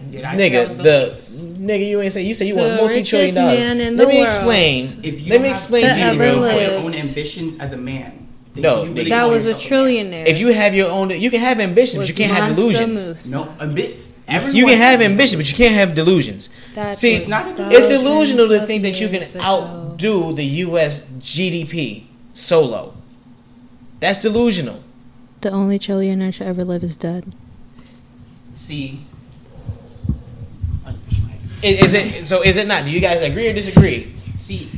you ain't say. You say you want multi-trillion dollars. Let me explain to you real quick. Your own ambitions as a man. No, really, that was a trillionaire. If you have your own, you can have ambitions, but you can't have delusions. No, you can have ambition, but you can't have delusions. See, it's delusional to think that you can outdo the U.S. GDP solo. That's delusional. The only trillionaire to ever live is dead. See. Is it not? Do you guys agree or disagree? See,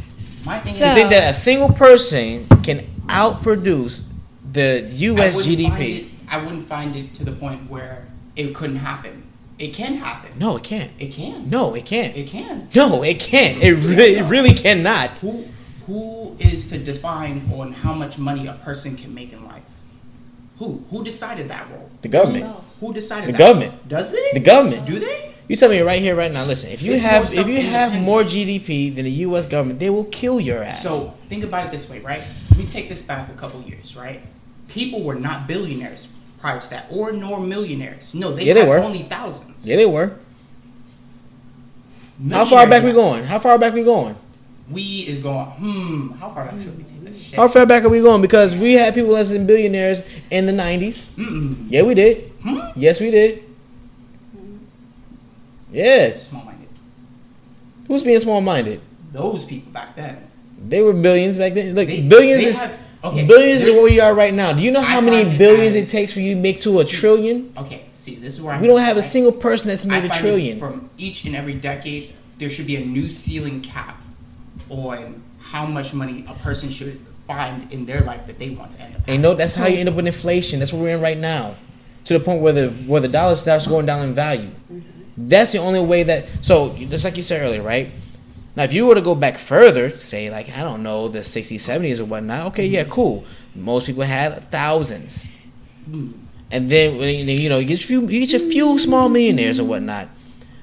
my thing is to think that a single person can outproduce the U.S. GDP. I wouldn't find it to the point where it couldn't happen. It can happen. No, it can't. It can. No, it can't. It can. No, it can't. It really cannot. Who is to define on how much money a person can make in life? Who decided that role? The government. Who decided that? The government. Does it? The government. Do they? You tell me right here, right now. Listen, if you have more GDP than the U.S. government, they will kill your ass. So think about it this way, right? We take this back a couple years, right? People were not billionaires prior to that, or nor millionaires. No, they were only thousands. Yeah, they were. How far back we going? How far back should we take this shit? How far back are we going? Because we had people less than billionaires in the 90s. Mm-mm. Yeah, we did. Hmm? Yes, we did. Yeah. Small-minded. Who's being small-minded? Those people back then. They were billions back then. Look, billions is where we are right now. Do you know how many billions it takes for you to make to a trillion? Okay, see, this is where we don't have a single person that's made a trillion. From each and every decade, there should be a new ceiling cap on how much money a person should find in their life that they want to end up. And that's how you end up with inflation. That's what we're in right now, to the point where the dollar starts going down in value. That's the only way that... So, just like you said earlier, right? Now, if you were to go back further, say, like, I don't know, the 60s, 70s or whatnot, okay, yeah, cool. Most people had thousands. And then, you know, you get a few small millionaires or whatnot.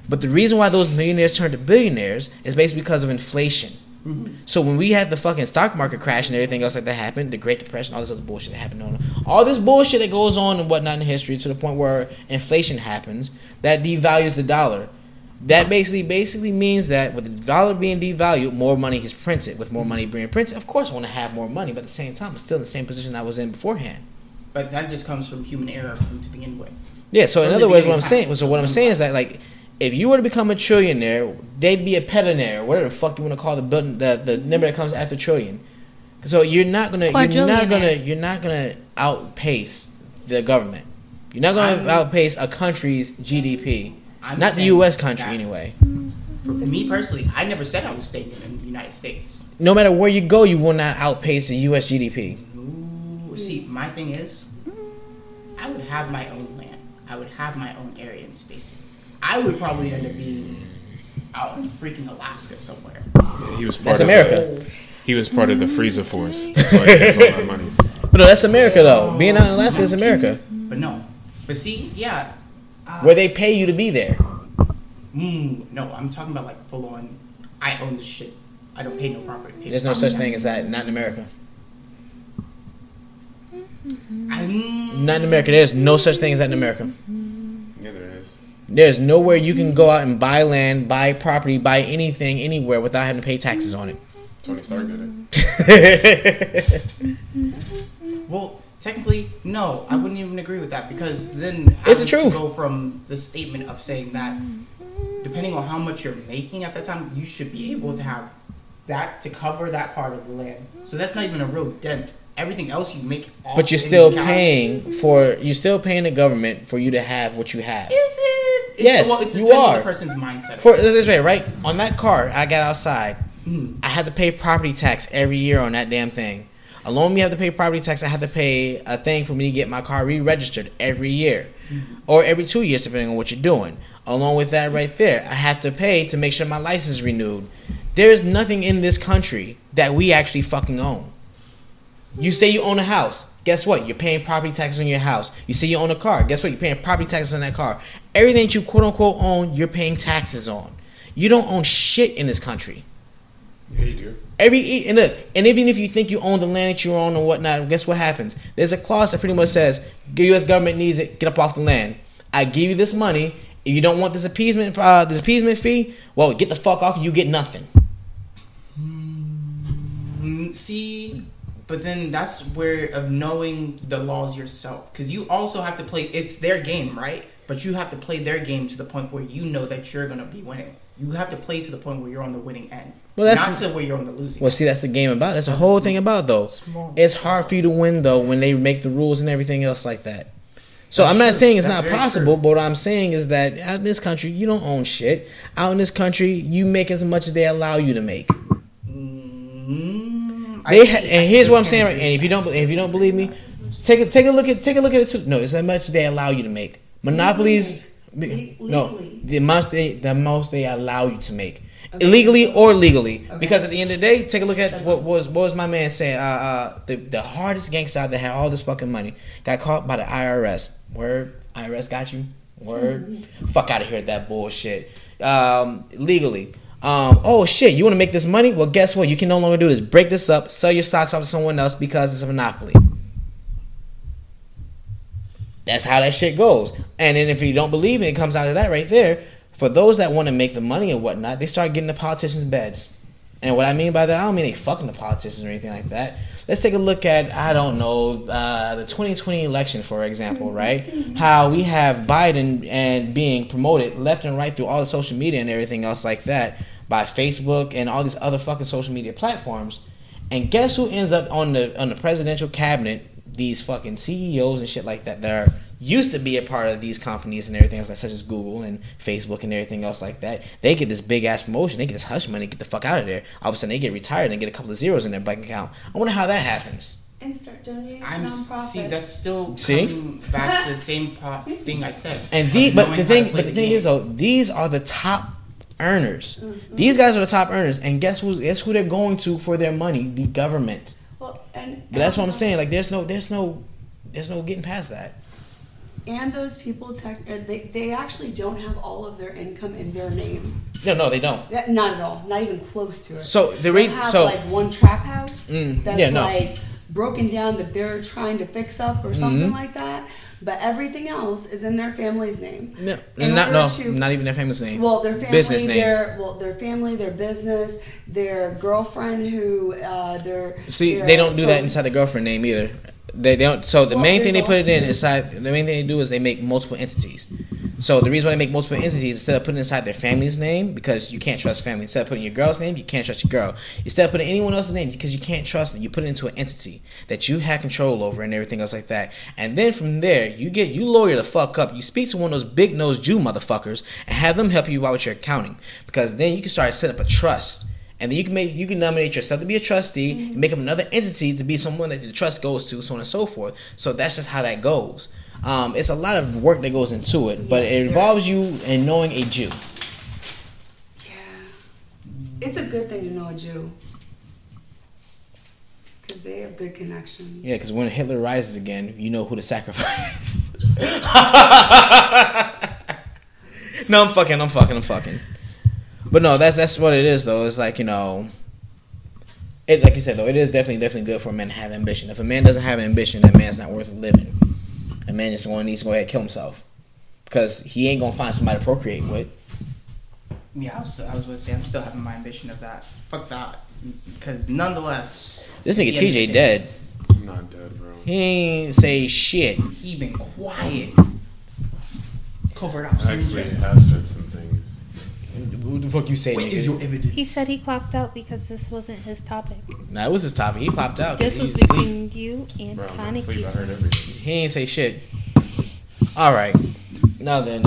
But the reason why those millionaires turned to billionaires is basically because of inflation. Mm-hmm. So when we had the fucking stock market crash and everything else like that happened, the Great Depression, all this other bullshit that happened, all this bullshit that goes on and whatnot in history, to the point where inflation happens, that devalues the dollar. That basically means that with the dollar being devalued, more money is printed. With more money being printed, of course I want to have more money, but at the same time, I'm still in the same position I was in beforehand. But that just comes from human error to begin with. Yeah, so in other words, what I'm saying is that, like, if you were to become a trillionaire, they'd be a petillionaire, whatever the fuck you want to call the number that comes after trillion. So you're not gonna outpace the government. You're not gonna outpace a country's GDP, not the U.S. country anyway. For me personally, I never said I was staying in the United States. No matter where you go, you will not outpace the U.S. GDP. Ooh, see, my thing is, I would have my own land. I would have my own area and space. I would probably end up being out in freaking Alaska somewhere. Yeah, he was part of the freezer force. That's why he has all that money. But no, that's America, though. Being out in Alaska is America. But no. But see, yeah. Where they pay you to be there. No, I'm talking about like full on, I own this shit. I don't pay no property. There's no such thing as that. Not in America. Not in America. There's no such thing as that in America. There's nowhere you can go out and buy land, buy property, buy anything, anywhere without having to pay taxes on it. Tony Stark did it. Well, technically, no, I wouldn't even agree with that, because then I would go from the statement of saying that depending on how much you're making at that time, you should be able to have that to cover that part of the land. So that's not even a real dent. Everything else you make, but you're still paying the government for you to have what you have. Is it? Yes, well, it depends on the person's mindset. For this way, right? On that car I got outside, I had to pay property tax every year on that damn thing. Alone, we have to pay property tax. I had to pay a thing for me to get my car re-registered every year, or every 2 years, depending on what you're doing. Along with that right there, I have to pay to make sure my license is renewed. There's nothing in this country that we actually fucking own. You say you own a house. Guess what? You're paying property taxes on your house. You say you own a car. Guess what? You're paying property taxes on that car. Everything that you quote-unquote own, you're paying taxes on. You don't own shit in this country. Yeah, you do. And even if you think you own the land that you're on or whatnot, guess what happens? There's a clause that pretty much says, the U.S. government needs it, get up off the land. I give you this money. If you don't want this appeasement fee, well, get the fuck off. You get nothing. See, but then that's where of knowing the laws yourself, because you also have to play. It's their game, right? But you have to play their game to the point where you know that you're gonna be winning. You have to play to the point where you're on the winning end, well, that's not to where you're on the losing. Well, see, that's the game about. That's the whole thing about though. It's hard for you to win though when they make the rules and everything else like that. So I'm not saying it's not possible, but what I'm saying is that out in this country, you don't own shit. Out in this country, you make as much as they allow you to make. And here's what I'm saying, right? And if you don't believe me, take a look at it too. No, it's as much as they allow you to make. Monopolies, no, the most they allow you to make, illegally or legally. Because at the end of the day, take a look at what was my man saying. The hardest gangster that had all this fucking money got caught by the IRS. Word, IRS got you. Word, fuck out of here with that bullshit. Legally. Oh shit, you want to make this money? Well, guess what? You can no longer do this. Break this up, sell your socks off to someone else because it's a monopoly. That's how that shit goes. And then if you don't believe me, it comes out of that right there. For those that want to make the money and whatnot, they start getting the politicians' beds. And what I mean by that, I don't mean they fucking the politicians or anything like that. Let's take a look at, I don't know, the 2020 election, for example, right? How we have Biden and being promoted left and right through all the social media and everything else like that by Facebook and all these other fucking social media platforms. And guess who ends up on the presidential cabinet? These fucking CEOs and shit like that are used to be a part of these companies and everything else, like such as Google and Facebook and everything else like that. They get this big ass promotion, they get this hush money, get the fuck out of there. All of a sudden, they get retired and get a couple of zeros in their bank account. I wonder how that happens. And start donating to nonprofits. See, that's still coming back to the same thing I said. But the thing is though, these are the top earners. Mm-hmm. These guys are the top earners, and guess who they're going to for their money? The government. Well, but that's what I'm saying. Like, there's no getting past that. And those people, they actually don't have all of their income in their name. No, they don't. Not at all. Not even close to it. So they have one trap house that's broken down that they're trying to fix up or something like that. But everything else is in their family's name. Not even their family's name. Well, their family, business name. Their family, their business, their girlfriend who their. See, they don't do that inside the girlfriend name either. They don't. So the main thing they put it in inside. The main thing they do is they make multiple entities. So the reason why they make multiple entities, instead of putting inside their family's name, because you can't trust family. Instead of putting your girl's name, you can't trust your girl. Instead of putting anyone else's name, because you can't trust them, you put it into an entity that you have control over and everything else like that. And then from there, you lawyer the fuck up. You speak to one of those big-nosed Jew motherfuckers and have them help you out with your accounting, because then you can start to set up a trust. And then you can nominate yourself to be a trustee and make up another entity to be someone that the trust goes to, so on and so forth. So that's just how that goes. It's a lot of work that goes into it, but it involves you in knowing a Jew. Yeah. It's a good thing to know a Jew. Because they have good connections. Yeah, because when Hitler rises again, you know who to sacrifice. No, I'm fucking. But no, that's what it is though. It's like, you know, it like you said though, it is definitely good for a man to have ambition. If a man doesn't have ambition, that man's not worth living. A man just needs to go ahead and kill himself, because he ain't gonna find somebody to procreate with. Yeah, I was gonna say I'm still having my ambition of that. Fuck that, because nonetheless, this nigga TJ dead. I'm not dead, bro. He ain't say shit. He been quiet. Covert ops. I actually have said some things. Who the fuck you say? Wait, is your evidence? He said he clocked out because this wasn't his topic. Nah, it was his topic. He popped out. This was between you and Kaneki. I heard everything. He ain't say shit. All right. Now then,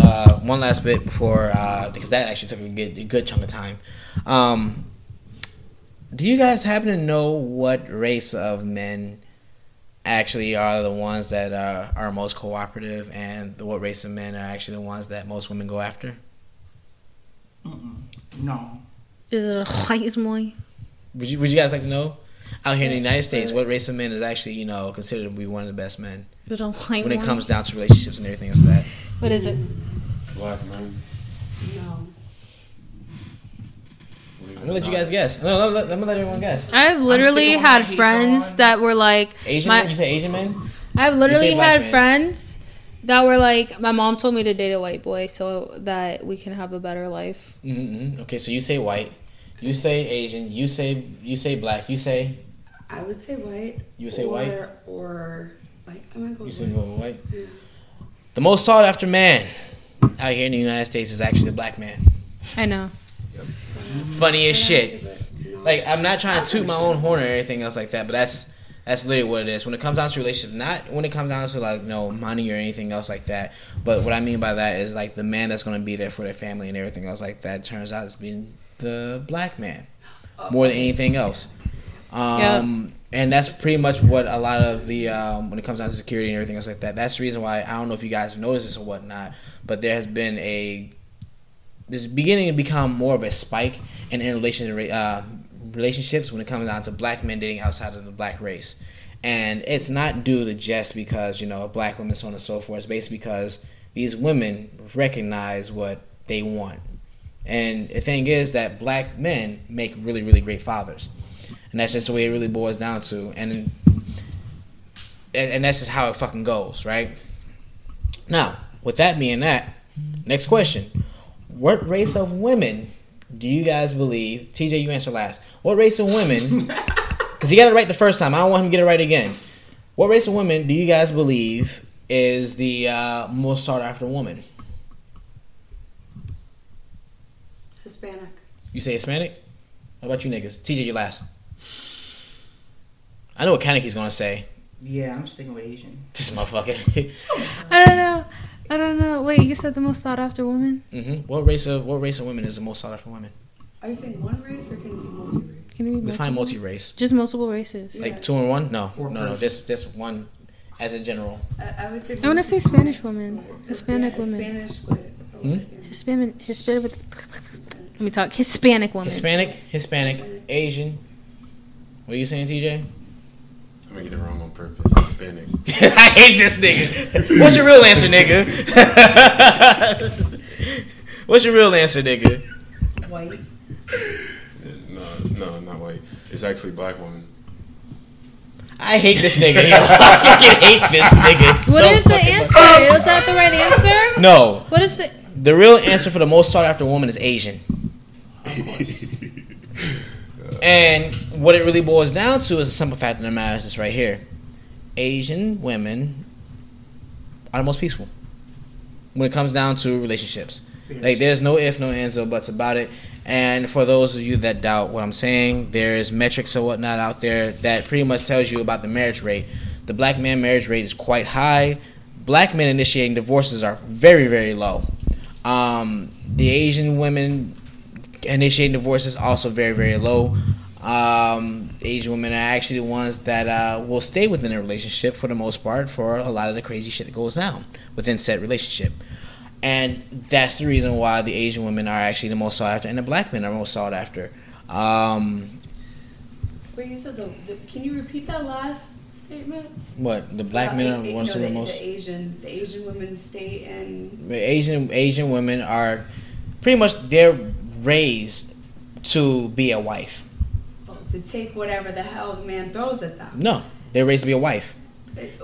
one last bit before, because that actually took a good chunk of time. Do you guys happen to know what race of men actually are the ones that are most cooperative, and what race of men are actually the ones that most women go after? Mm-mm. No. Is it a white boy? Would you guys like to know? Out here in the United States, what race of men is actually, you know, considered to be one of the best men? But a white when it one? Comes down to relationships and everything else like that. What is it? Black man. No. I'm going to let you guys guess. No, I'm going to let everyone guess. I've literally had friends that were like... Asian men? You say Asian men? I've literally had friends that were like, my mom told me to date a white boy so that we can have a better life. Mm-hmm. Okay, so you say white. You say Asian. You say black. You say... I would say white. You would say white? Or like, am I going to say white? Yeah. The most sought after man out here in the United States is actually the black man. I know. Yep. Funny as shit. Like, I'm not trying to toot my own horn or anything else like that, but that's literally what it is. When it comes down to relationships, not when it comes down to, like, no money or anything else like that, but what I mean by that is, like, the man that's going to be there for their family and everything else like that turns out it's being the black man more than anything else. And that's pretty much what a lot of the, when it comes down to security and everything else like that, that's the reason why, I don't know if you guys have noticed this or whatnot, but there has been this beginning to become more of a spike in relationships when it comes down to black men dating outside of the black race. And it's not due to just because, you know, black women, so on and so forth. It's basically because these women recognize what they want. And the thing is that black men make really, really great fathers. And that's just the way it really boils down to. And that's just how it fucking goes, right? Now, with that being that, next question. What race of women do you guys believe... TJ, you answer last. What race of women... Because he got it right the first time. I don't want him to get it right again. What race of women do you guys believe is the most sought-after woman? Hispanic. You say Hispanic? How about you niggas? TJ, you last. I know what Kaneki's going to say. Yeah, I'm sticking with Asian. This motherfucker. I don't know. Wait, you said the most sought-after woman? Mm-hmm. What race of women is the most sought-after woman? Are you saying one race or can it be multi-race? Can it be multi-race? Define multi-race. Just multiple races. Yeah. Like 2 in 1? No. No. Just one as a general. I would think I want to say Spanish women. Hispanic women. Spanish women. Hmm? Hispanic. Let me talk. Hispanic women. Hispanic. Asian. What are you saying, TJ? I'm gonna get it wrong on purpose. Hispanic. I hate this nigga. What's your real answer, nigga? White. No, not white. It's actually black woman. I hate this nigga. I fucking hate this nigga. It's what is the answer? Is that the right answer? No. What is the real answer for the most sought after woman is Asian. And what it really boils down to is a simple fact of the matter is this right here. Asian women are the most peaceful when it comes down to relationships. Like, there's no ifs, no ands, no buts about it. And for those of you that doubt what I'm saying, there's metrics or whatnot out there that pretty much tells you about the marriage rate. The black man marriage rate is quite high. Black men initiating divorces are very, very low. The Asian women initiating divorces also very, very low. Asian women are actually the ones that will stay within a relationship for the most part for a lot of the crazy shit that goes down within said relationship. And that's the reason why the Asian women are actually the most sought after and the black men are most sought after. Wait, you said can you repeat that last statement? What? The black men are the most... The Asian women stay in... The Asian women are pretty much they're raised to be a wife. To take whatever the hell man throws at them. No, they're raised to be a wife.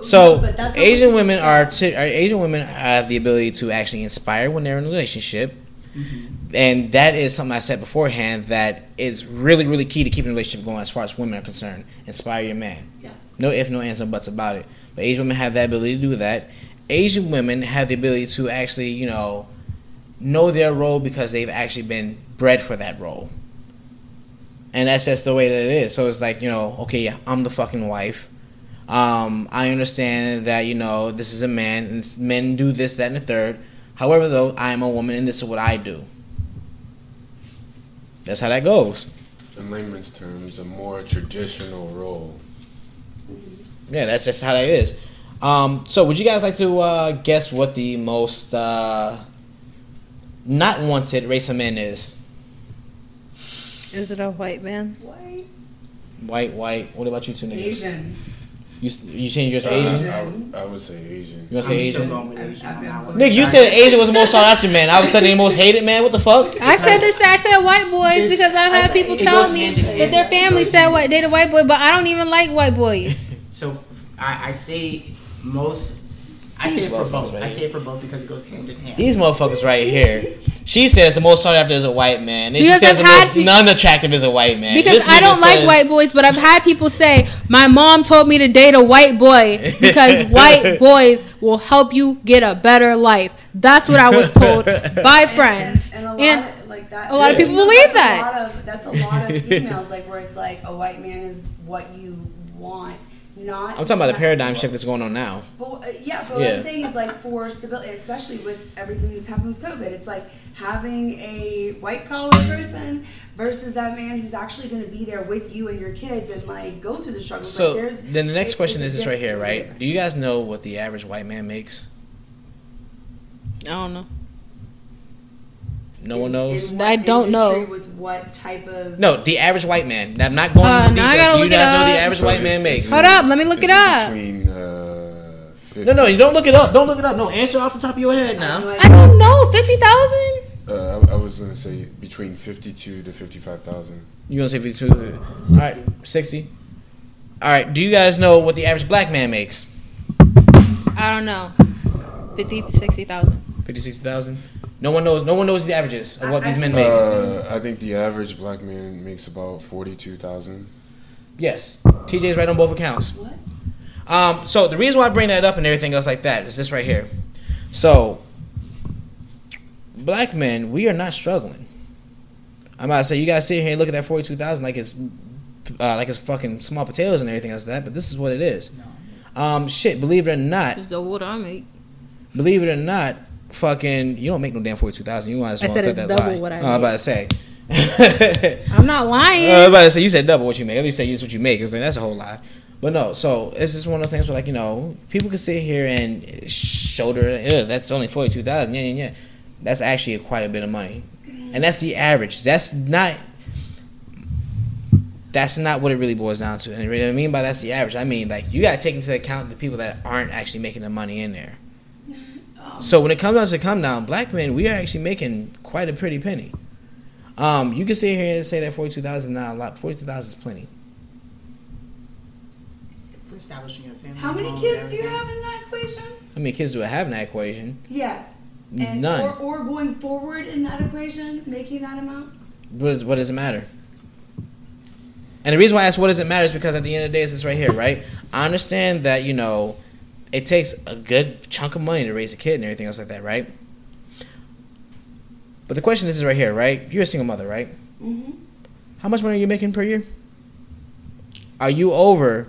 So no, Asian women have the ability to actually inspire when they're in a relationship, mm-hmm. and that is something I said beforehand that is really, really key to keeping a relationship going as far as women are concerned. Inspire your man. Yeah. No ifs, no ands, no buts about it. But Asian women have that ability to do that. Asian women have the ability to actually, you know their role because they've actually been bred for that role. And that's just the way that it is. So it's like, okay, I'm the fucking wife. I understand that, this is a man, and men do this, that, and the third. However, though, I am a woman, and this is what I do. That's how that goes. In layman's terms, a more traditional role. Yeah, that's just how that is. So would you guys like to guess what the most not wanted race of men is? Is it a white man? White. What about you two niggas? Asian. You changed yours to Asian? I would say Asian. You want to say Asian? Nick, you said Asian was the most sought after man. I was saying the most hated man. What the fuck? I said white boys because I've had people tell me that their family said what they the white boy, but I don't even like white boys. So I say most. I say it for both because it goes hand in hand. These motherfuckers right here. She says the most sought after is a white man. And she says the most non-attractive is a white man. Because I don't like white boys, but I've had people say, my mom told me to date a white boy because white boys will help you get a better life. That's what I was told by friends. And a lot of people believe that. That's a lot of females, like where it's like a white man is what you want. I'm talking about the paradigm shift that's going on now. But what I'm saying is like for stability, especially with everything that's happened with COVID, it's like having a white collar person versus that man who's actually going to be there with you and your kids and like go through the struggle. So like then the next question is this right here, right? Do you guys know what the average white man makes? I don't know. No one knows. I don't know. With what type of... No, the average white man. I'm not going into detail. Do you guys know the average white man makes? Hold up. Let me look it up. Between, 50. No, you don't look it up. Don't look it up. No, answer off the top of your head now. I don't know. 50,000? I was going to say between 52 to 55,000. You going to say 52? 60. All right, 60. All right. Do you guys know what the average black man makes? I don't know. 50 to 60,000. 50 to 60,000? No one knows the averages of what these men make. I think the average black man makes about 42,000. Yes, TJ's right on both accounts. What? So the reason why I bring that up and everything else like that is this right here. So black men, we are not struggling. I'm about to say you guys sit here and look at that 42,000 like it's fucking small potatoes and everything else like that, but this is what it is. No. Believe it or not, it's double what I make. Believe it or not. Fucking, you don't make no damn 42,000. You want to cut that double lie. What I was about to say. I'm not lying. I was about to say you said double what you make. At least say it's what you make. It's like, that's a whole lie. But no, so it's just one of those things where like, you know, people can sit here and shoulder. That's only 42,000. Yeah. That's actually quite a bit of money, and that's the average. That's not what it really boils down to. And what I mean by that's the average, I mean like you got to take into account the people that aren't actually making the money in there. So when it comes down to black men, we are actually making quite a pretty penny. You can sit here and say that 42,000 is not a lot. 42,000 is plenty. For establishing your family. How many kids do you have in that equation? How many kids do I have in that equation? Yeah. None. Or going forward in that equation, making that amount? What does it matter? And the reason why I ask what does it matter is because at the end of the day, it's this right here, right? I understand that, you know, it takes a good chunk of money to raise a kid and everything else like that, right? But the question is right here, right? You're a single mother, right? Mm-hmm. How much money are you making per year? Are you over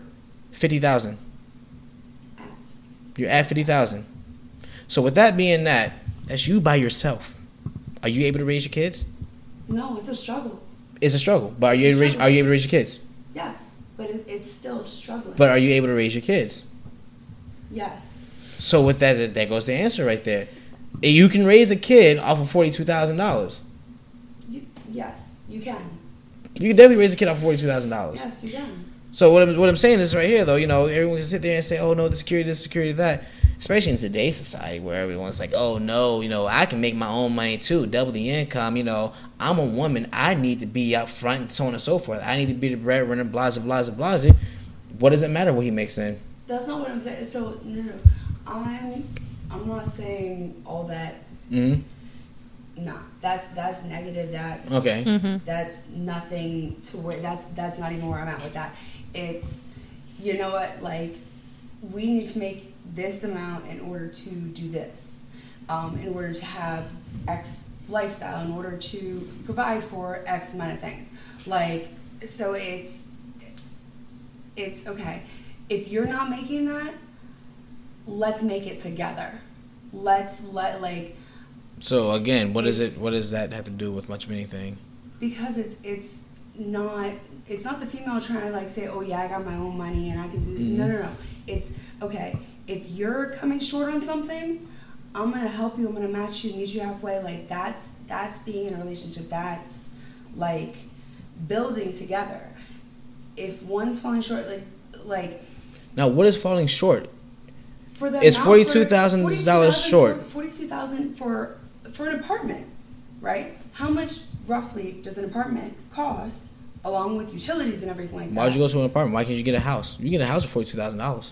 50,000? You're at 50,000. So with that being that, that's you by yourself. Are you able to raise your kids? No, it's a struggle. It's a struggle. But are you able to raise your kids? Yes, but it's still struggling. But are you able to raise your kids? Yes. So with that goes the answer right there. You can raise a kid off of $42,000. Yes, you can. You can definitely raise a kid off of $42,000. Yes, you can. So what I'm saying is right here though, you know, everyone can sit there and say, oh no, this security, that. Especially in today's society where everyone's like, oh no, you know, I can make my own money too, double the income, you know, I'm a woman, I need to be out front and so on and so forth. I need to be the breadwinner, blah blah blah blah blah. What does it matter what he makes then? That's not what I'm saying. So, no. I'm not saying all that. Mm-hmm. Nah, that's negative. That's okay. Mm-hmm. That's nothing to where. That's not even where I'm at with that. It's, you know what? Like, we need to make this amount in order to do this, in order to have X lifestyle, in order to provide for X amount of things. Like, so it's okay. If you're not making that, let's make it together. So again, what does that have to do with much of anything? Because it's not the female trying to like say, oh yeah, I got my own money and I can do this. Mm-hmm. No. It's okay, if you're coming short on something, I'm going to help you, I'm going to match you, meet you halfway. Like, that's being in a relationship. That's, like, building together. If one's falling short, like... Now, what is falling short? For the it's $42,000 short. $42,000 for an apartment, right? How much, roughly, does an apartment cost, along with utilities and everything like that? Why would you go to an apartment? Why can't you get a house? You can get a house for $42,000.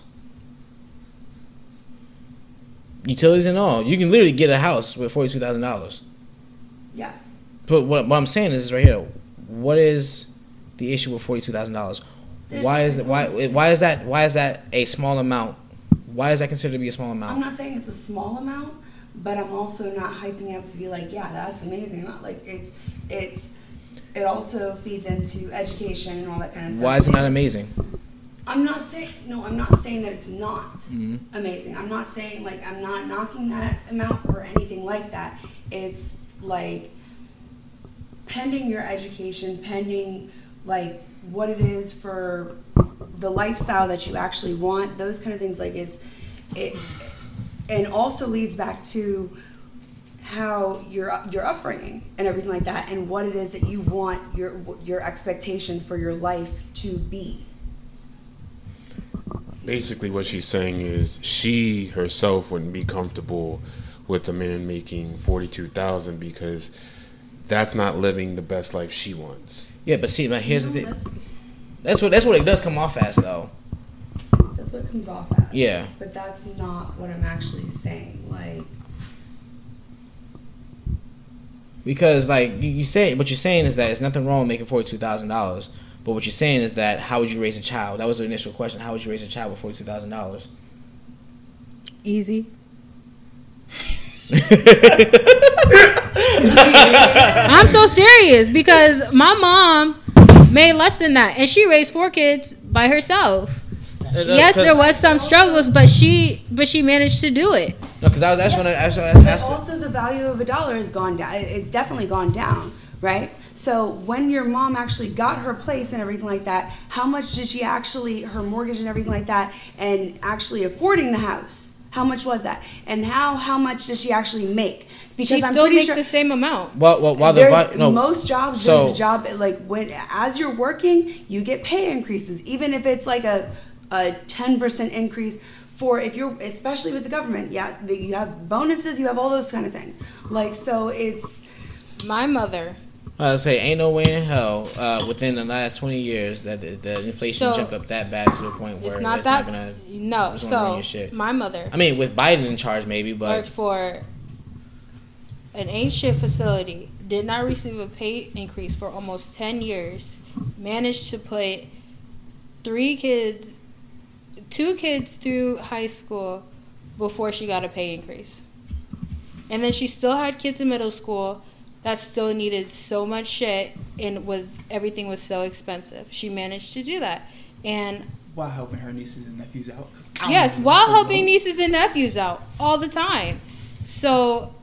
Utilities and all. You can literally get a house with $42,000. Yes. But what I'm saying is right here. What is the issue with $42,000? Why is that a small amount? Why is that considered to be a small amount? I'm not saying it's a small amount, but I'm also not hyping up to be like, yeah, that's amazing. Not like it also feeds into education and all that kind of stuff. Why is it not amazing? I'm not saying that it's not amazing. I'm not saying, like, I'm not knocking that amount or anything like that. It's, like, pending your education, pending, like, what it is for the lifestyle that you actually want, those kind of things. Like, it and also leads back to how your upbringing and everything like that, and what it is that you want your expectation for your life to be. Basically, what she's saying is she herself wouldn't be comfortable with a man making $42,000 because that's not living the best life she wants. Yeah, but see, now here's the thing. That's what it does come off as, though. That's what it comes off as. Yeah. But that's not what I'm actually saying. Like, because, like, you say what you're saying is that there's nothing wrong with making $42,000. But what you're saying is that how would you raise a child? That was the initial question. How would you raise a child with $42,000? Easy. I'm so serious because my mom made less than that, and she raised 4 kids by herself. Yes, there was some struggles, but she managed to do it. No, because I was actually going to ask. Also, the value of a dollar has gone down. It's definitely gone down, right? So when your mom actually got her place and everything like that, how much did she actually, her mortgage and everything like that, and actually affording the house? How much was that? And how much does she actually make? Because she still makes the same amount. Most jobs, there's a job, like, as you're working, you get pay increases. Even if it's like a 10% increase for, if you're, especially with the government, yes, you have bonuses, you have all those kind of things. Like, so it's... My mother... I say, ain't no way in hell within the last 20 years that the inflation jumped up that bad to the point where my mother. I mean, with Biden in charge, maybe, but worked for an ancient facility, did not receive a pay increase for almost 10 years, managed to put 2 kids through high school before she got a pay increase. And then she still had kids in middle school that still needed so much shit, and everything was so expensive. She managed to do that, and while helping her nieces and nephews out. Yes, while helping nieces and nephews out all the time. So,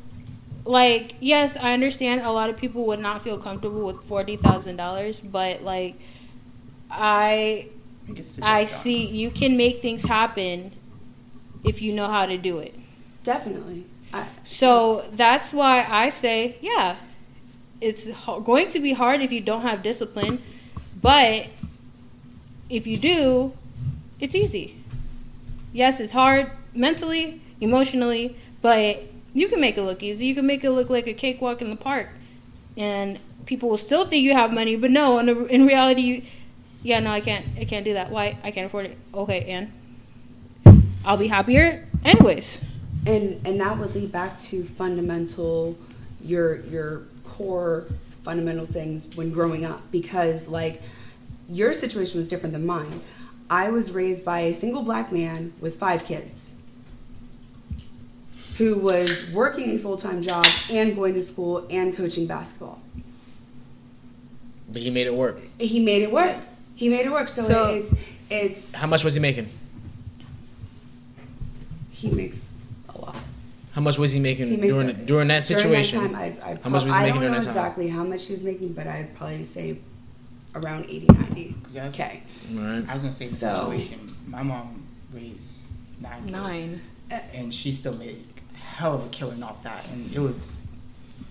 like, yes, I understand a lot of people would not feel comfortable with $40,000, but like, I see you can make things happen if you know how to do it. Definitely. So that's why I say, yeah. It's going to be hard if you don't have discipline, but if you do, it's easy. Yes, it's hard mentally, emotionally, but you can make it look easy. You can make it look like a cakewalk in the park, and people will still think you have money, but no, in reality, I can't do that. Why? I can't afford it. Okay, and I'll be happier anyways. And that would lead back to fundamental, your core fundamental things when growing up, because, like, your situation was different than mine. I was raised by a single black man with 5 kids who was working a full-time job and going to school and coaching basketball. But he made it work. So it's... How much was he making? He makes a lot. How much was he making during that situation? I don't know exactly how much he was making, but I'd probably say around 80, 90. Okay. Right. I was going to say the situation. My mom raised 9 kids. And she still made hell of a killing off that, and it was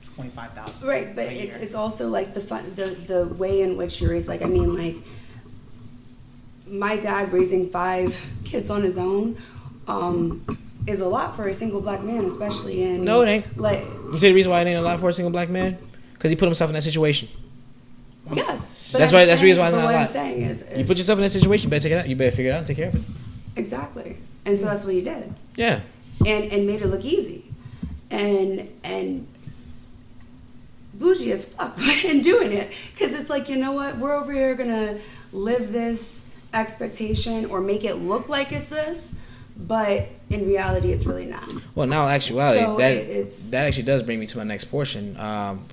$25,000. Right, but it's also like the fun, the way in which you raise. Like, I mean, like my dad raising 5 kids on his own is a lot for a single black man, especially in. No, it ain't. Like, you see the reason why it ain't a lot for a single black man? Because he put himself in that situation. Yes, that's why. That's the reason why it's not a lot. What I'm saying is, you put yourself in that situation, you better take it out. You better figure it out and take care of it. Exactly, and so that's what he did. Yeah. And made it look easy, and bougie as fuck in doing it, because it's like, you know what, we're over here gonna live this expectation or make it look like it's this, but in reality it's really not. Well, now actuality, so that actually does bring me to my next portion.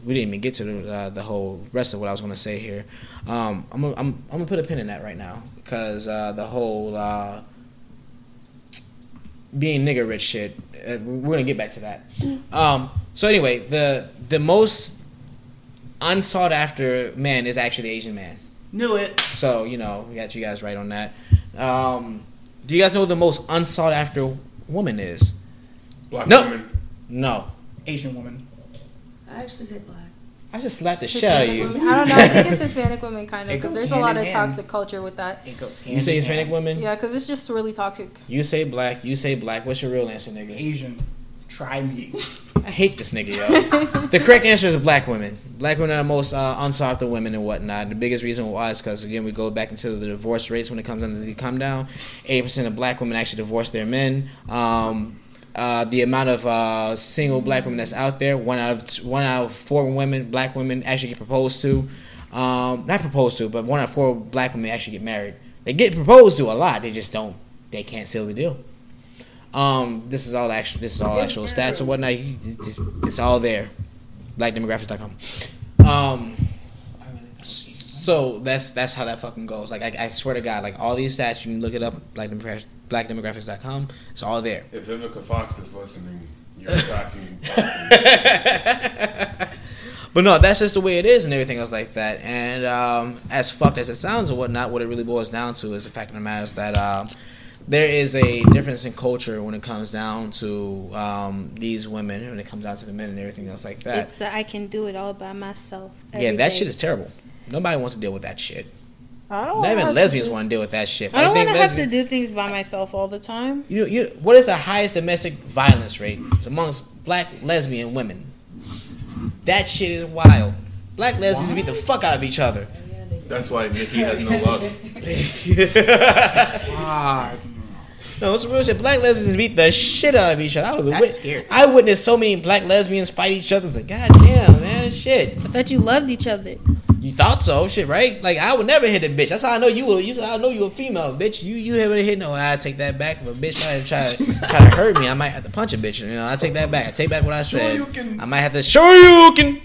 We didn't even get to the whole rest of what I was gonna say here. I'm gonna put a pin in that right now, because the whole being nigger rich shit, we're gonna get back to that. So anyway, the most unsought after man is actually the Asian man. Knew it. So, you know, we got you guys right on that. Do you guys know what the most unsought after woman is? Black woman. No. Asian woman. I actually said black. I just slapped the shit out of you. Women. I don't know. I think it's Hispanic women, kind of, because there's a lot of toxic culture with that. It goes hand. You say Hispanic women? Yeah, because it's just really toxic. You say black. You say black. What's your real answer, nigga? Asian. Try me. I hate this nigga, yo. The correct answer is black women. Black women are the most unsought after women and whatnot. The biggest reason why is because, again, we go back into the divorce rates when it comes under the come down. 80% of black women actually divorce their men. The amount of single black women that's out there, one out of four women, black women, actually get proposed to. Not proposed to, but 1 out of 4 black women actually get married. They get proposed to a lot. They just don't. They can't seal the deal. This is all actual stats and whatnot. It's all there. blackdemographics.com. So that's how that fucking goes. Like, I swear to God, like, all these stats, you can look it up, blackdemographics.com. It's all there. If Vivica Fox is listening, you're talking. But no, that's just the way it is and everything else like that. And as fucked as it sounds and whatnot, what it really boils down to is the fact of the matter is that there is a difference in culture when it comes down to these women, when it comes down to the men and everything else like that. It's the I can do it all by myself. Yeah, that shit is terrible. Nobody wants to deal with that shit. Not even lesbians want to deal with that shit. I don't want to have to do things by myself all the time. You. What is the highest domestic violence rate? It's amongst black lesbian women. That shit is wild. Black lesbians beat the fuck out of each other. That's why Nikki has no luck. No, it's real shit. Black lesbians beat the shit out of each other. I witnessed so many black lesbians fight each other. It's like, goddamn, man, shit. I thought you loved each other. You thought so, shit, right? Like, I would never hit a bitch. That's how I know you were. I know you were a female, bitch. You haven't hit no. I take that back. If a bitch try to hurt me, I might have to punch a bitch. You know, I take that back. I take back what I said. Sure you can. I might have to show you can.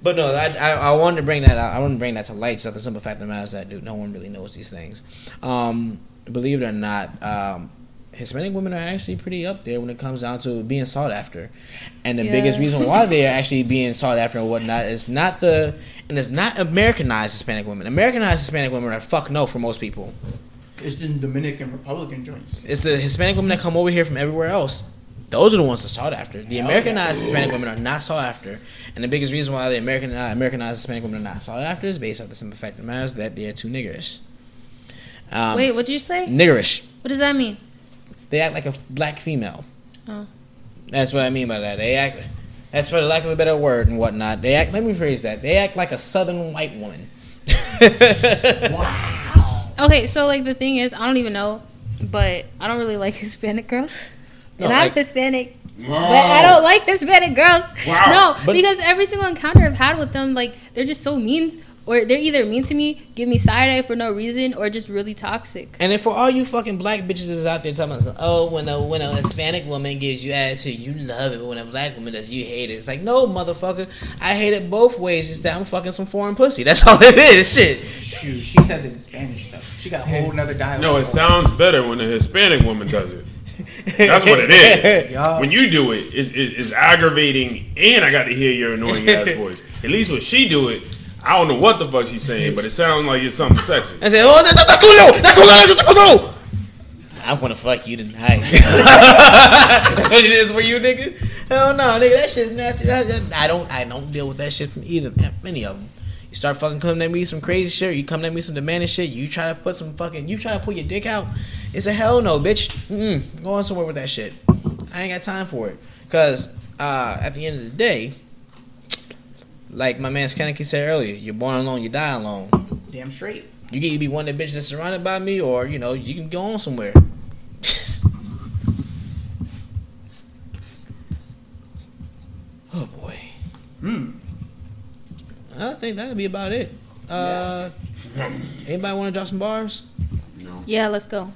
But no, I wanted to bring that out. I wanted to bring that to light. So the simple fact of the matter is that, dude, no one really knows these things. Believe it or not, Hispanic women are actually pretty up there when it comes down to being sought after. And the biggest reason why they are actually being sought after and whatnot is not Americanized Hispanic women. Americanized Hispanic women are fuck no for most people. It's the Dominican Republican joints. It's the Hispanic women that come over here from everywhere else. Those are the ones that are sought after. The Americanized Hispanic women are not sought after. And the biggest reason why the Americanized Hispanic women are not sought after is based off the simple fact of the matter is that they are too niggerish. Wait, what did you say? Niggerish. What does that mean? They act like a black female. Oh. That's what I mean by that. They act, that's for the lack of a better word and whatnot, they act, let me rephrase that. They act like a southern white woman. Wow. Okay, so like the thing is, I don't even know, but I don't really like Hispanic girls. No, and I'm Hispanic, but I don't like Hispanic girls. Wow. No, because every single encounter I've had with them, like, they're just so mean, or they're either mean to me, give me side eye for no reason, or just really toxic. And then for all you fucking black bitches is out there talking about, oh, when a Hispanic woman gives you attitude, you love it, but when a black woman does, you hate it. It's like, no, motherfucker, I hate it both ways. It's that I'm fucking some foreign pussy. That's all it is. Shit. Shoot, she says it in Spanish though. She got a whole nother dialect. No, it sounds better when a Hispanic woman does it. That's what it is. Yo. When you do it, it's aggravating, and I got to hear your annoying ass voice. At least when she do it, I don't know what the fuck she's saying, but it sounds like it's something sexy. I say, oh, that's cool, no, that's cool, no. I want to fuck you tonight. That's what it is for you, nigga? Hell no, nigga. That shit's nasty. I don't deal with that shit from either. Many of them. You start fucking coming at me some crazy shit. You come at me some demanding shit. You try to pull your dick out. It's a hell no, bitch. Mm-mm. Go on somewhere with that shit. I ain't got time for it. Because at the end of the day, like my man Kaneki said earlier, you're born alone, you die alone. Damn straight. You can either be one of the bitches that's surrounded by me, or, you know, you can go on somewhere. Oh, boy. I think that'll be about it. Anybody want to drop some bars? No. Yeah, let's go.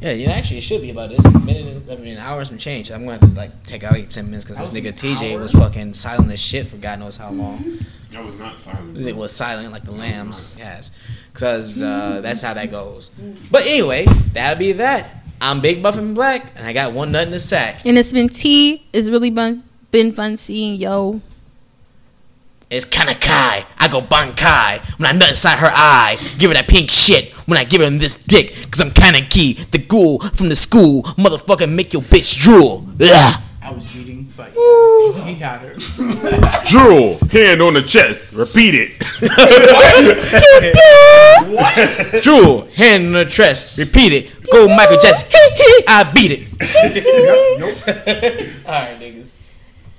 Yeah, actually, it should be about this. An hour and some change. I'm going to have to, like, take out 10 minutes because this nigga TJ was fucking silent as shit for God knows how long. That was not silent. It was silent like the lambs. Yes. Because that's how that goes. But anyway, that'll be that. I'm Big Buff and Black, and I got one nut in the sack. And it's been T. It's really been fun seeing yo. It's Kaneki. I go Bankai. When I nut inside her eye, give her that pink shit. When I give her this dick, because I'm Kaneki, the ghoul from the school. Motherfucker, make your bitch drool. Ugh. I was cheating, but yeah, he got her. Drool, hand on the chest. Repeat it. What? Drool, hand on the chest. Repeat it. Go Michael Jackson. I beat it. Nope. All right, niggas.